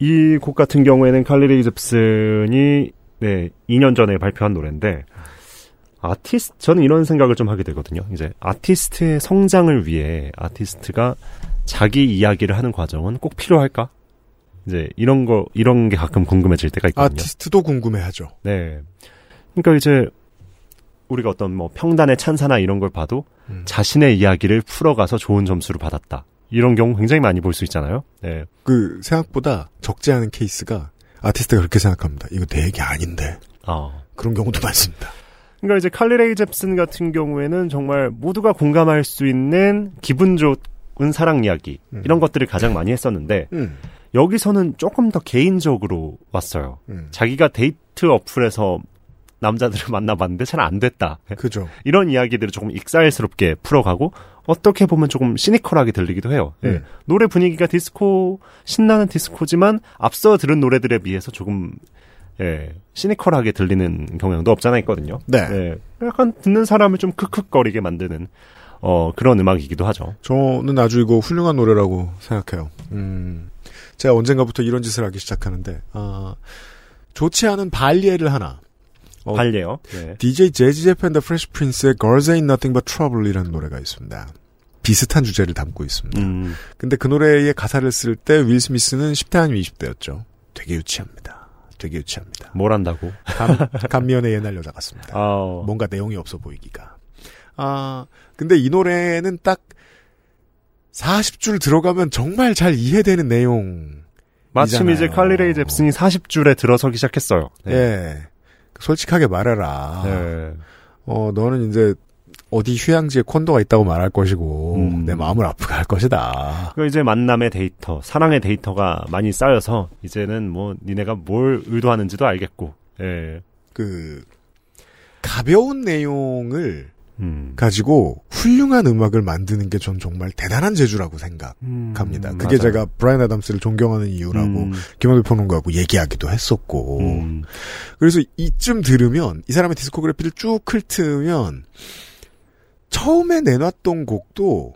이 곡 같은 경우에는 칼리 레이 잽슨이 네, 2년 전에 발표한 노래인데 저는 이런 생각을 좀 하게 되거든요. 이제 아티스트의 성장을 위해 아티스트가 자기 이야기를 하는 과정은 꼭 필요할까? 이제 이런 게 가끔 궁금해질 때가 있거든요. 아티스트도 궁금해하죠. 네. 그러니까 이제 우리가 어떤 뭐 평단의 찬사나 이런 걸 봐도 자신의 이야기를 풀어가서 좋은 점수를 받았다. 이런 경우 굉장히 많이 볼 수 있잖아요. 네. 그 생각보다 적지 않은 케이스가 아티스트가 그렇게 생각합니다. 이거 내 얘기 아닌데. 그런 경우도 많습니다. 그러니까 이제 칼리 레이 잽슨 같은 경우에는 정말 모두가 공감할 수 있는 기분 좋은 사랑 이야기 이런 것들을 가장 많이 했었는데 여기서는 조금 더 개인적으로 왔어요. 자기가 데이트 어플에서 남자들을 만나봤는데 잘 안 됐다. 그죠. 이런 이야기들을 조금 익살스럽게 풀어가고 어떻게 보면 조금 시니컬하게 들리기도 해요. 예. 노래 분위기가 디스코 신나는 디스코지만 앞서 들은 노래들에 비해서 조금 시니컬하게 들리는 경향도 없잖아 있거든요. 네. 예. 약간 듣는 사람을 좀 크크거리게 만드는 그런 음악이기도 하죠. 저는 아주 이거 훌륭한 노래라고 생각해요. 제가 언젠가부터 이런 짓을 하기 시작하는데 좋지 않은 발리에를 하나. 발레요. 네. DJ 재즈 재팬더 프레시 프린스의 Girls Ain't Nothing But Trouble이라는 노래가 있습니다. 비슷한 주제를 담고 있습니다. 근데 그 노래의 가사를 쓸 때 윌 스미스는 10대 아니면 20대였죠. 되게 유치합니다. 되게 유치합니다. 뭘 한다고? 감미연의 옛날 여자 같습니다. 뭔가 내용이 없어 보이기가. 근데 이 노래는 딱 40줄 들어가면 정말 잘 이해되는 내용. 마침 이제 칼리 레이 잽슨이 40줄에 들어서기 시작했어요. 네. 예. 솔직하게 말해라. 네. 너는 이제 어디 휴양지에 콘도가 있다고 말할 것이고 내 마음을 아프게 할 것이다. 그 이제 만남의 데이터, 사랑의 데이터가 많이 쌓여서 이제는 뭐 니네가 뭘 의도하는지도 알겠고. 예. 그 가벼운 내용을 가지고 훌륭한 음악을 만드는 게 전 정말 대단한 재주라고 생각합니다. 그게 맞아요. 제가 브라이언 아담스를 존경하는 이유라고 김학의 평론가하고 얘기하기도 했었고 그래서 이쯤 들으면 이 사람의 디스코그래피를 쭉 훑으면 처음에 내놨던 곡도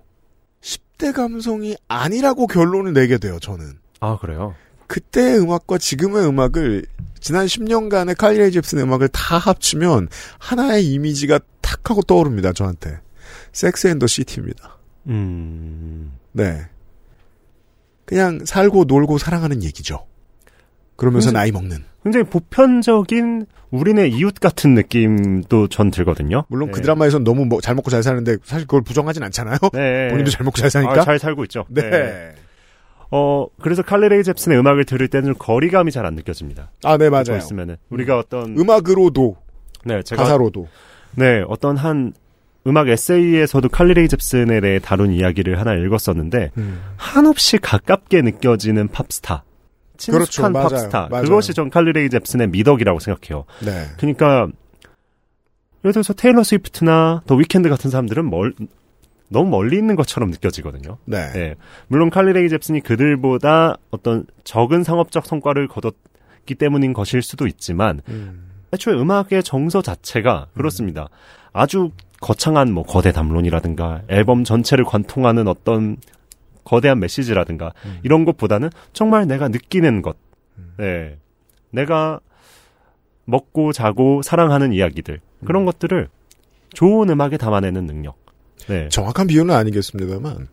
10대 감성이 아니라고 결론을 내게 돼요. 저는. 아 그래요? 그때의 음악과 지금의 음악을 지난 10년간의 칼리 레이 잽슨의 음악을 다 합치면 하나의 이미지가 탁 하고 떠오릅니다. 저한테. 섹스 앤 더 시티입니다. 네. 그냥 살고 놀고 사랑하는 얘기죠. 그러면서 나이 먹는. 굉장히 보편적인 우리네 이웃 같은 느낌도 전 들거든요. 물론 네. 그 드라마에선 너무 잘 먹고 잘 사는데 사실 그걸 부정하진 않잖아요. 네. 본인도 잘 먹고 잘 사니까. 잘 살고 있죠. 네. 네. 그래서 칼리 레이 잽슨의 음악을 들을 때는 거리감이 잘 안 느껴집니다. 아, 네, 맞아요. 있으면은 우리가 어떤 음악으로도, 네, 제가 가사로도, 네, 어떤 한 음악 에세이에서도 칼리 레이 잽슨에 대해 다룬 이야기를 하나 읽었었는데 한없이 가깝게 느껴지는 팝스타, 친숙한 그렇죠, 맞아요, 팝스타, 맞아요. 그것이 전 칼리 레이 잽슨의 미덕이라고 생각해요. 네. 그러니까 예를 들어서 테일러 스위프트나 더 위켄드 같은 사람들은 너무 멀리 있는 것처럼 느껴지거든요. 네. 네. 물론 칼리 레이 잽슨이 그들보다 어떤 적은 상업적 성과를 거뒀기 때문인 것일 수도 있지만 애초에 음악의 정서 자체가 그렇습니다. 아주 거창한 뭐 거대 담론이라든가 앨범 전체를 관통하는 어떤 거대한 메시지라든가 이런 것보다는 정말 내가 느끼는 것. 네. 내가 먹고 자고 사랑하는 이야기들. 그런 것들을 좋은 음악에 담아내는 능력. 네. 정확한 비유는 아니겠습니다만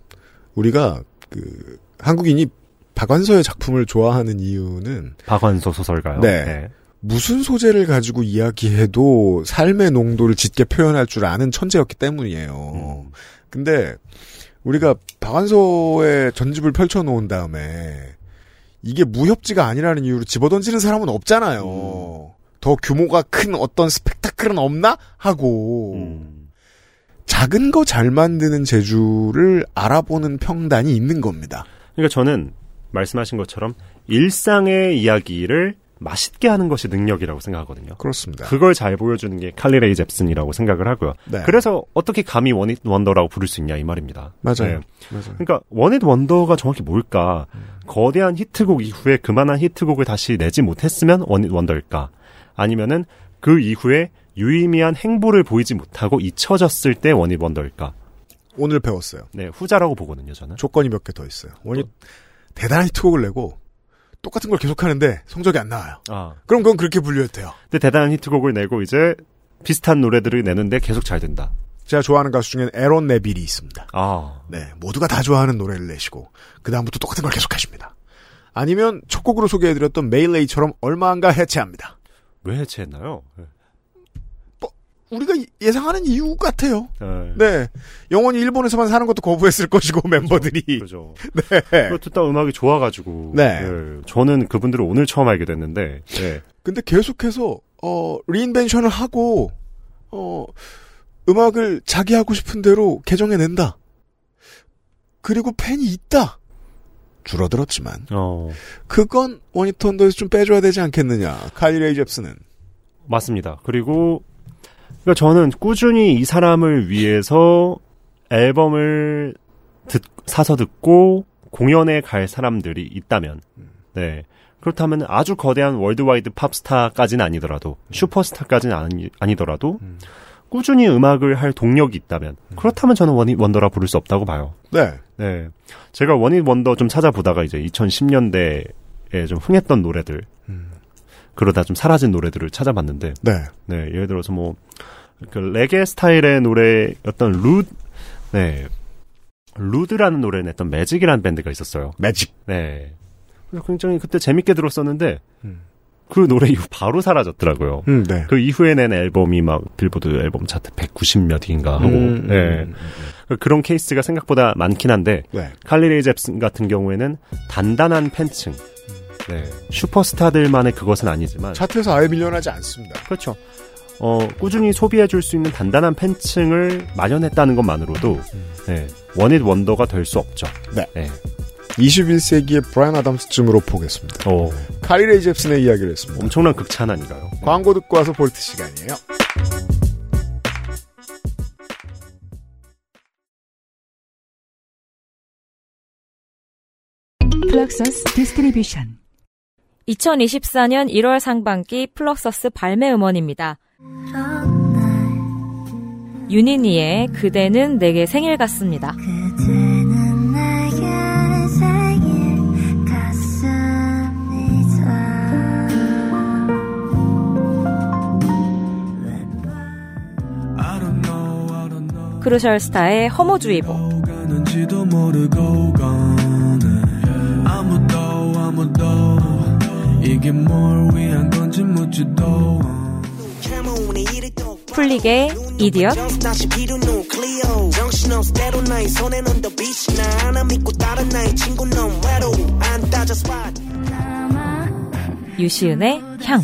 우리가 그 한국인이 박완서의 작품을 좋아하는 이유는 박완서 소설가요? 네. 네. 무슨 소재를 가지고 이야기해도 삶의 농도를 짙게 표현할 줄 아는 천재였기 때문이에요. 근데 우리가 박완서의 전집을 펼쳐놓은 다음에 이게 무협지가 아니라는 이유로 집어던지는 사람은 없잖아요. 더 규모가 큰 어떤 스펙타클은 없나? 하고 작은 거 잘 만드는 재주를 알아보는 평단이 있는 겁니다. 그러니까 저는 말씀하신 것처럼 일상의 이야기를 맛있게 하는 것이 능력이라고 생각하거든요. 그렇습니다. 그걸 잘 보여주는 게 칼리 레이 잽슨이라고 생각을 하고요. 네. 그래서 어떻게 감히 원잇 원더라고 부를 수 있냐 이 말입니다. 맞아요. 네. 맞아요. 그러니까 원잇 원더가 정확히 뭘까? 거대한 히트곡 이후에 그만한 히트곡을 다시 내지 못했으면 원잇 원더일까? 아니면은 그 이후에 유의미한 행보를 보이지 못하고 잊혀졌을 때 원잇 원더일까? 오늘 배웠어요. 네, 후자라고 보거든요, 저는. 조건이 몇 개 더 있어요. 원잇 대단한 히트곡을 내고 똑같은 걸 계속 하는데 성적이 안 나와요. 그럼 그건 그렇게 분류해도 돼요. 근데 대단한 히트곡을 내고 이제 비슷한 노래들을 내는데 계속 잘 된다. 제가 좋아하는 가수 중엔 에론 네빌이 있습니다. 네, 모두가 다 좋아하는 노래를 내시고 그 다음부터 똑같은 걸 계속 하십니다. 아니면 첫 곡으로 소개해드렸던 메일레이처럼 얼마 안가 해체합니다. 왜 해체했나요? 우리가 예상하는 이유 같아요. 네. 영원히 일본에서만 사는 것도 거부했을 것이고, 그렇죠, 멤버들이. 그렇죠. 네. 그거 듣다 음악이 좋아가지고. 네. 네. 저는 그분들을 오늘 처음 알게 됐는데. 네. 근데 계속해서, 리인벤션을 하고, 음악을 자기 하고 싶은 대로 개정해낸다. 그리고 팬이 있다. 줄어들었지만. 그건 원히트 원더에서 좀 빼줘야 되지 않겠느냐. 칼리 레이 잽슨은. 맞습니다. 그리고, 그러니까 저는 꾸준히 이 사람을 위해서 앨범을 사서 듣고 공연에 갈 사람들이 있다면, 네, 그렇다면 아주 거대한 월드와이드 팝스타까지는 아니더라도, 슈퍼스타까지는 아니더라도 꾸준히 음악을 할 동력이 있다면, 그렇다면 저는 원잇 원더라 부를 수 없다고 봐요. 네, 네, 제가 원잇 원더 좀 찾아보다가 이제 2010년대에 좀 흥했던 노래들. 그러다 좀 사라진 노래들을 찾아봤는데, 네, 네, 예를 들어서 뭐 그 레게 스타일의 노래였던 루드라는 노래 냈던 매직이라는 밴드가 있었어요. 매직. 네. 그래서 굉장히 그때 재밌게 들었었는데 그 노래 이후 바로 사라졌더라고요. 네. 그 이후에 낸 앨범이 막 빌보드 앨범 차트 190몇인가 하고, 네. 그런 케이스가 생각보다 많긴 한데, 네. 칼리 레이 잽슨 같은 경우에는 단단한 팬층. 네, 슈퍼스타들만의 그것은 아니지만 차트에서 아예 밀려나지 않습니다. 그렇죠. 꾸준히 소비해줄 수 있는 단단한 팬층을 마련했다는 것만으로도 네, 원잇 원더가 될 수 없죠. 네. 네. 21세기의 브라이언 아담스쯤으로 보겠습니다. 카리 레이 잽슨의 이야기를 했습니다. 엄청난 극찬 아닌가요? 광고 듣고 와서 볼트 시간이에요. 플럭서스 디스트리뷰션 2024년 1월 상반기 플럭서스 발매 음원입니다. 윤희니의 그대는 내게 생일 같습니다. 크루셜스타의 허무주의보, 플릭의 이디엇, 유시은의 향.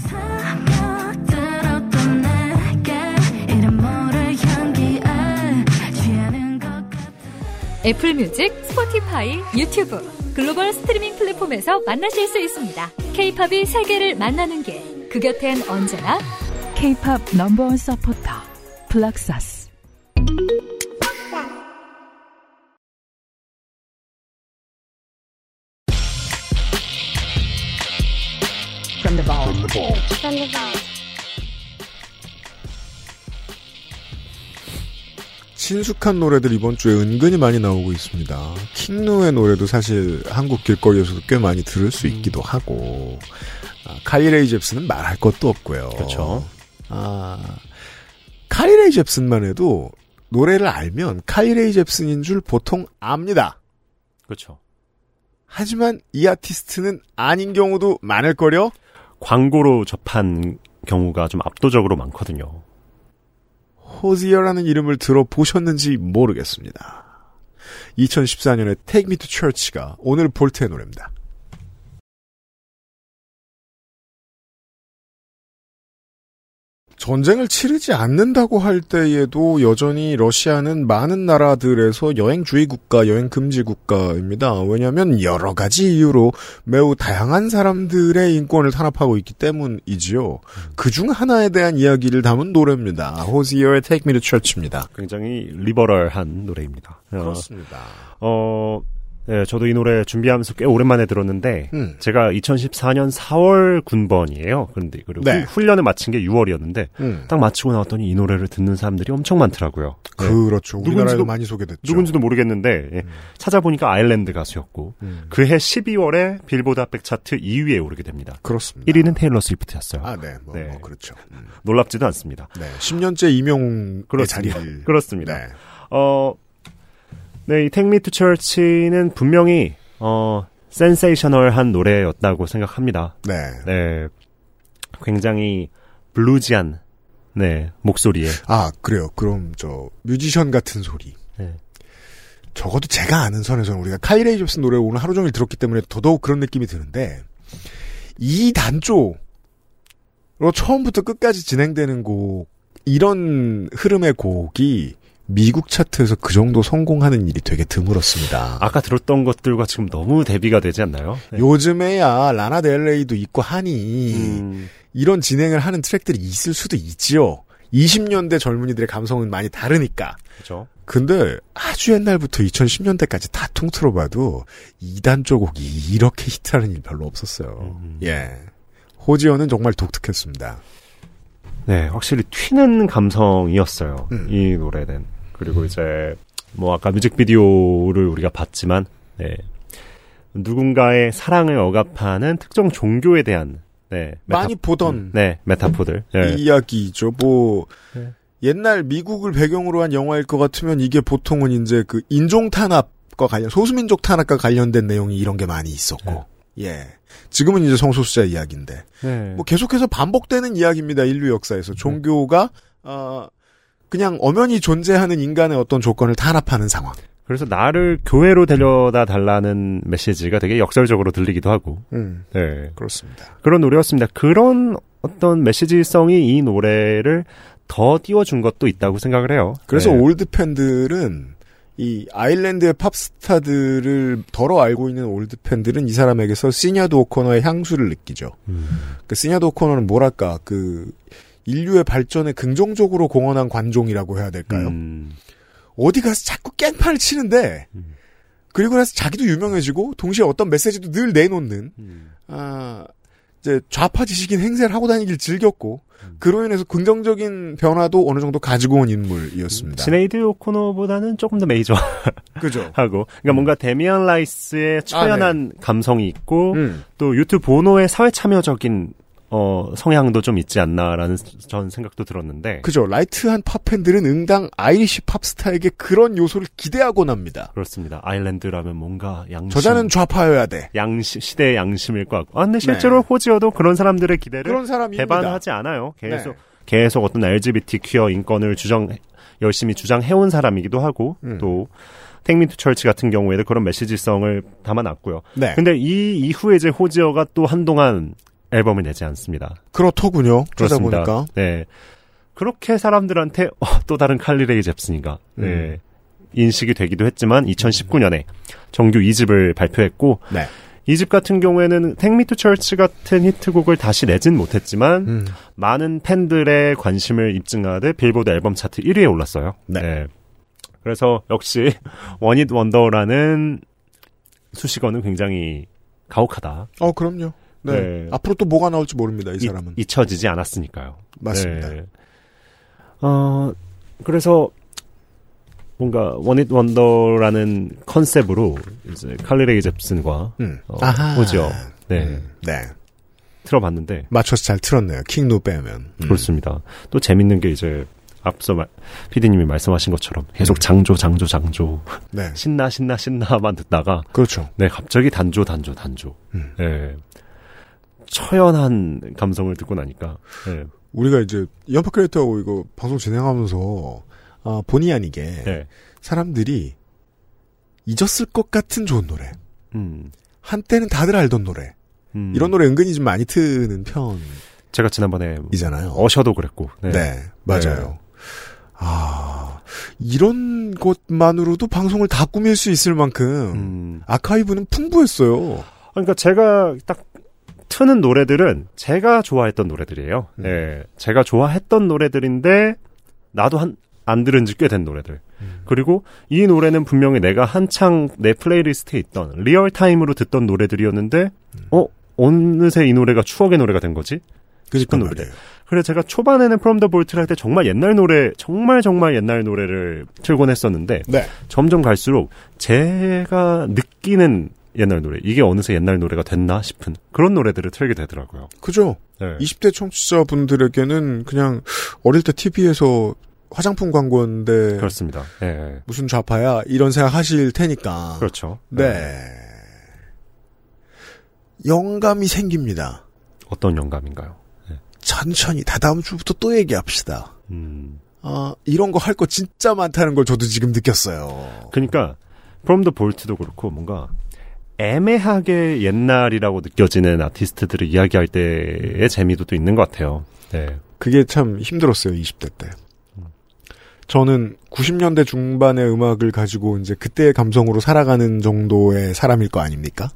애플뮤직, 스포티파이, 유튜브 글로벌 스트리밍 플랫폼에서 만나실 수 있습니다. K-팝이 세계를 만나는 길, 그 곁엔 언제나 K-팝 넘버원 서포터 플럭서스. From the vault. From the vault. From the vault. 친숙한 노래들 이번 주에 은근히 많이 나오고 있습니다. 킹누의 노래도 사실 한국 길거리에서도 꽤 많이 들을 수 있기도 하고, 칼리 레이 잽슨은 말할 것도 없고요. 그렇죠. 칼리 레이 잽슨만 해도 노래를 알면 칼리 레이 잽슨인 줄 보통 압니다. 그렇죠. 하지만 이 아티스트는 아닌 경우도 많을걸요? 광고로 접한 경우가 좀 압도적으로 많거든요. 호지어라는 이름을 들어보셨는지 모르겠습니다. 2014년에 Take Me to Church가 오늘 볼트의 노래입니다. 전쟁을 치르지 않는다고 할 때에도 여전히 러시아는 많은 나라들에서 여행주의 국가, 여행금지 국가입니다. 왜냐하면 여러 가지 이유로 매우 다양한 사람들의 인권을 탄압하고 있기 때문이지요. 그중 하나에 대한 이야기를 담은 노래입니다. 호지어의 Take Me to Church입니다. 굉장히 리버럴한 노래입니다. 그렇습니다. 네, 저도 이 노래 준비하면서 꽤 오랜만에 들었는데, 제가 2014년 4월 군번이에요. 그런데, 그리고 네. 훈련을 마친 게 6월이었는데, 딱 마치고 나왔더니 이 노래를 듣는 사람들이 엄청 많더라고요. 네. 그렇죠. 우리나라에도 많이 소개됐죠. 누군지도 모르겠는데, 예, 찾아보니까 아일랜드 가수였고, 그해 12월에 빌보드 핫백 차트 2위에 오르게 됩니다. 그렇습니다. 1위는 테일러 스위프트였어요. 아, 네. 뭐, 네. 뭐 그렇죠. 놀랍지도 않습니다. 네. 10년째 임용 자리에. 그렇습니다. 네. 네, 이 Take Me to Church는 분명히 센세이셔널한 노래였다고 생각합니다. 네, 네, 굉장히 블루지한 네, 목소리에. 아, 그래요. 그럼 저 뮤지션 같은 소리. 네. 적어도 제가 아는 선에서는 우리가 칼리 레이 잽슨 노래 오늘 하루 종일 들었기 때문에 더더욱 그런 느낌이 드는데 이 단조로 처음부터 끝까지 진행되는 곡, 이런 흐름의 곡이 미국 차트에서 그 정도 성공하는 일이 되게 드물었습니다. 아까 들었던 것들과 지금 너무 대비가 되지 않나요? 네. 요즘에야 라나 델레이도 있고 하니 이런 진행을 하는 트랙들이 있을 수도 있지요. 20년대 젊은이들의 감성은 많이 다르니까. 그렇죠. 근데 아주 옛날부터 2010년대까지 다 통틀어 봐도 2단조 곡이 이렇게 히트하는 일 별로 없었어요. 예, 호지어는 정말 독특했습니다. 네, 확실히 튀는 감성이었어요. 이 노래는. 그리고 이제 뭐 아까 뮤직비디오를 우리가 봤지만, 네, 누군가의 사랑을 억압하는 특정 종교에 대한, 네, 많이 보던, 네, 메타포들, 네, 이야기죠. 뭐 네. 옛날 미국을 배경으로 한 영화일 것 같으면 이게 보통은 이제 그 인종 탄압과 관련, 소수민족 탄압과 관련된 내용이 이런 게 많이 있었고. 네. 예. 지금은 이제 성소수자 이야기인데. 네. 뭐 계속해서 반복되는 이야기입니다. 인류 역사에서. 종교가, 그냥 엄연히 존재하는 인간의 어떤 조건을 탄압하는 상황. 그래서 나를 교회로 데려다 달라는 메시지가 되게 역설적으로 들리기도 하고. 네. 그렇습니다. 그런 노래였습니다. 그런 어떤 메시지성이 이 노래를 더 띄워준 것도 있다고 생각을 해요. 그래서 네. 올드 팬들은 이 아일랜드의 팝스타들을 덜어 알고 있는 올드 팬들은 이 사람에게서 시냐드 오코너의 향수를 느끼죠. 그 시냐드 오코너는 뭐랄까, 그 인류의 발전에 긍정적으로 공헌한 관종이라고 해야 될까요? 어디 가서 자꾸 깽판을 치는데 그리고 나서 자기도 유명해지고 동시에 어떤 메시지도 늘 내놓는 이제 좌파 지식인 행세를 하고 다니길 즐겼고 그로 인해서 긍정적인 변화도 어느 정도 가지고 온 인물이었습니다. 시네이드 오코노보다는 조금 더 메이저 그죠? 하고, 그러니까 뭔가 데미안 라이스의 처연한, 아, 네, 감성이 있고 또 유튜브 보노의 사회 참여적인 성향도 좀 있지 않나라는 전 생각도 들었는데, 그죠? 라이트한 팝 팬들은 응당 아이리시 팝스타에게 그런 요소를 기대하곤 합니다. 그렇습니다. 아일랜드라면 뭔가 양심, 저자는 좌파여야 돼. 양심, 시대의 양심일 것 같고. 아, 근데 실제로 네. 호지어도 그런 사람들의 기대를 배반하지 않아요. 계속 어떤 LGBT 퀴어 인권을 열심히 주장해온 사람이기도 하고 또 Take Me to Church 같은 경우에도 그런 메시지성을 담아놨고요. 네. 근데 이 이후에 이제 호지어가 또 한동안 앨범을 내지 않습니다. 그렇더군요. 그렇습니다. 보니까. 네, 그렇게 사람들한테 또 다른 칼리 레이 잽슨인가, 네, 인식이 되기도 했지만 2019년에 정규 2집을 발표했고, 네, 2집 같은 경우에는 Take Me to Church 같은 히트곡을 다시 내진 못했지만 많은 팬들의 관심을 입증하듯 빌보드 앨범 차트 1위에 올랐어요. 네. 네. 그래서 역시 원잇 원더라는 수식어는 굉장히 가혹하다. 그럼요. 네. 네. 앞으로 또 뭐가 나올지 모릅니다, 이 사람은. 잊혀지지 않았으니까요. 맞습니다. 네. 그래서 뭔가 원잇 원더라는 컨셉으로 이제 칼리 레이 잽슨과 호지어. 네. 네. 틀어봤는데. 맞춰서 잘 틀었네요. 킹누 빼면. 그렇습니다. 또 재밌는 게 이제 앞서 피디님이 말씀하신 것처럼 계속 장조. 네. 신나만 듣다가. 그렇죠. 네. 갑자기 단조. 네. 처연한 감성을 듣고 나니까. 네. 우리가 이제 연파 크리에이터하고 이거 방송 진행하면서 본의 아니게 네. 사람들이 잊었을 것 같은 좋은 노래, 한때는 다들 알던 노래, 이런 노래 은근히 좀 많이 트는 편. 제가 지난번에 이잖아요. 어셔도 그랬고. 네, 네, 맞아요. 네. 이런 것만으로도 방송을 다 꾸밀 수 있을 만큼 아카이브는 풍부했어요. 그러니까 제가 딱 트는 노래들은 제가 좋아했던 노래들이에요. 네, 제가 좋아했던 노래들인데 나도 안 들은 지 꽤 된 노래들. 그리고 이 노래는 분명히 내가 한창 내 플레이리스트에 있던 리얼타임으로 듣던 노래들이었는데 어느새 이 노래가 추억의 노래가 된 거지? 싶은 노래들. 그래서 제가 초반에는 From the Vault를 할 때 정말 옛날 노래, 정말 옛날 노래를 틀곤 했었는데 네. 점점 갈수록 제가 느끼는 옛날 노래, 이게 어느새 옛날 노래가 됐나 싶은 그런 노래들을 틀게 되더라고요. 그죠? 네. 20대 청취자분들에게는 그냥 어릴 때 TV에서 화장품 광고인데. 그렇습니다. 네. 무슨 좌파야? 이런 생각 하실 테니까. 그렇죠. 네. 네. 영감이 생깁니다. 어떤 영감인가요? 네. 천천히 다다음 주부터 또 얘기합시다. 이런 거 할 거 진짜 많다는 걸 저도 지금 느꼈어요. 그러니까 From the Vault도 그렇고 뭔가 애매하게 옛날이라고 느껴지는 아티스트들을 이야기할 때의 재미도 또 있는 것 같아요. 네, 그게 참 힘들었어요. 20대 때. 저는 90년대 중반의 음악을 가지고 이제 그때의 감성으로 살아가는 정도의 사람일 거 아닙니까?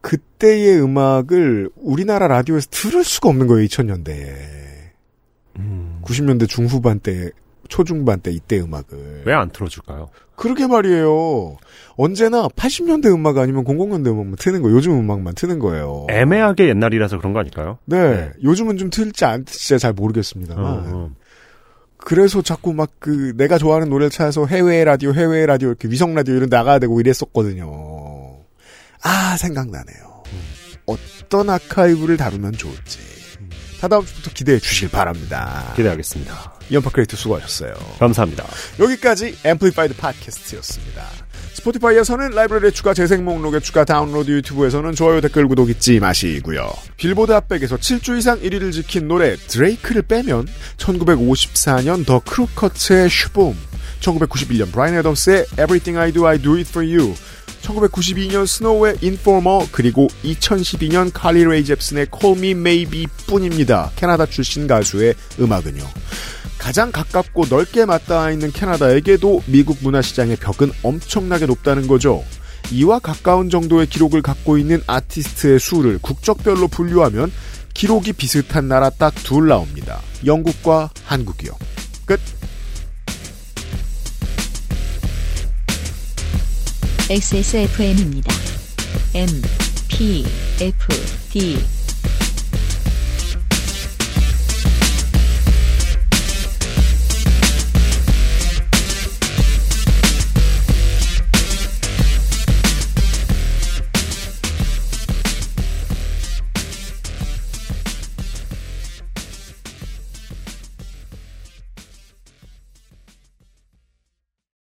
그때의 음악을 우리나라 라디오에서 들을 수가 없는 거예요. 2000년대에. 90년대 중후반 때, 초중반 때 이때 음악을. 왜 안 틀어줄까요? 그러게 말이에요. 언제나 80년대 음악 아니면 00년대 음악만 트는 거예요. 요즘 음악만 트는 거예요. 애매하게 옛날이라서 그런 거 아닐까요? 네. 네. 요즘은 좀 틀지 안 틀지 잘 모르겠습니다만. 그래서 자꾸 막 그 내가 좋아하는 노래를 찾아서 해외 라디오 이렇게 위성 라디오 이런 나가야 되고 이랬었거든요. 아, 생각나네요. 어떤 아카이브를 다루면 좋을지. 다다음 주부터 기대해 주시길 바랍니다. 기대하겠습니다. 연파 크리에이터 수고하셨어요. 감사합니다. 여기까지 앰플리파이드 팟캐스트였습니다. 스포티파이에서는 라이브러리에 추가, 재생 목록에 추가, 다운로드, 유튜브에서는 좋아요, 댓글, 구독 잊지 마시고요. 빌보드 핫백에서 7주 이상 1위를 지킨 노래 드레이크를 빼면 1954년 더 크루커츠의 슈봄, 1991년 브라이언 애덤스의 Everything I Do, I Do It For You, 1992년 스노우의 인포머, 그리고 2012년 칼리 레이 잽슨의 Call Me Maybe 뿐입니다. 캐나다 출신 가수의 음악은요. 가장 가깝고 넓게 맞닿아 있는 캐나다에게도 미국 문화시장의 벽은 엄청나게 높다는 거죠. 이와 가까운 정도의 기록을 갖고 있는 아티스트의 수를 국적별로 분류하면 기록이 비슷한 나라 딱 둘 나옵니다. 영국과 한국이요. 끝. XSFM입니다. M, P, F, D.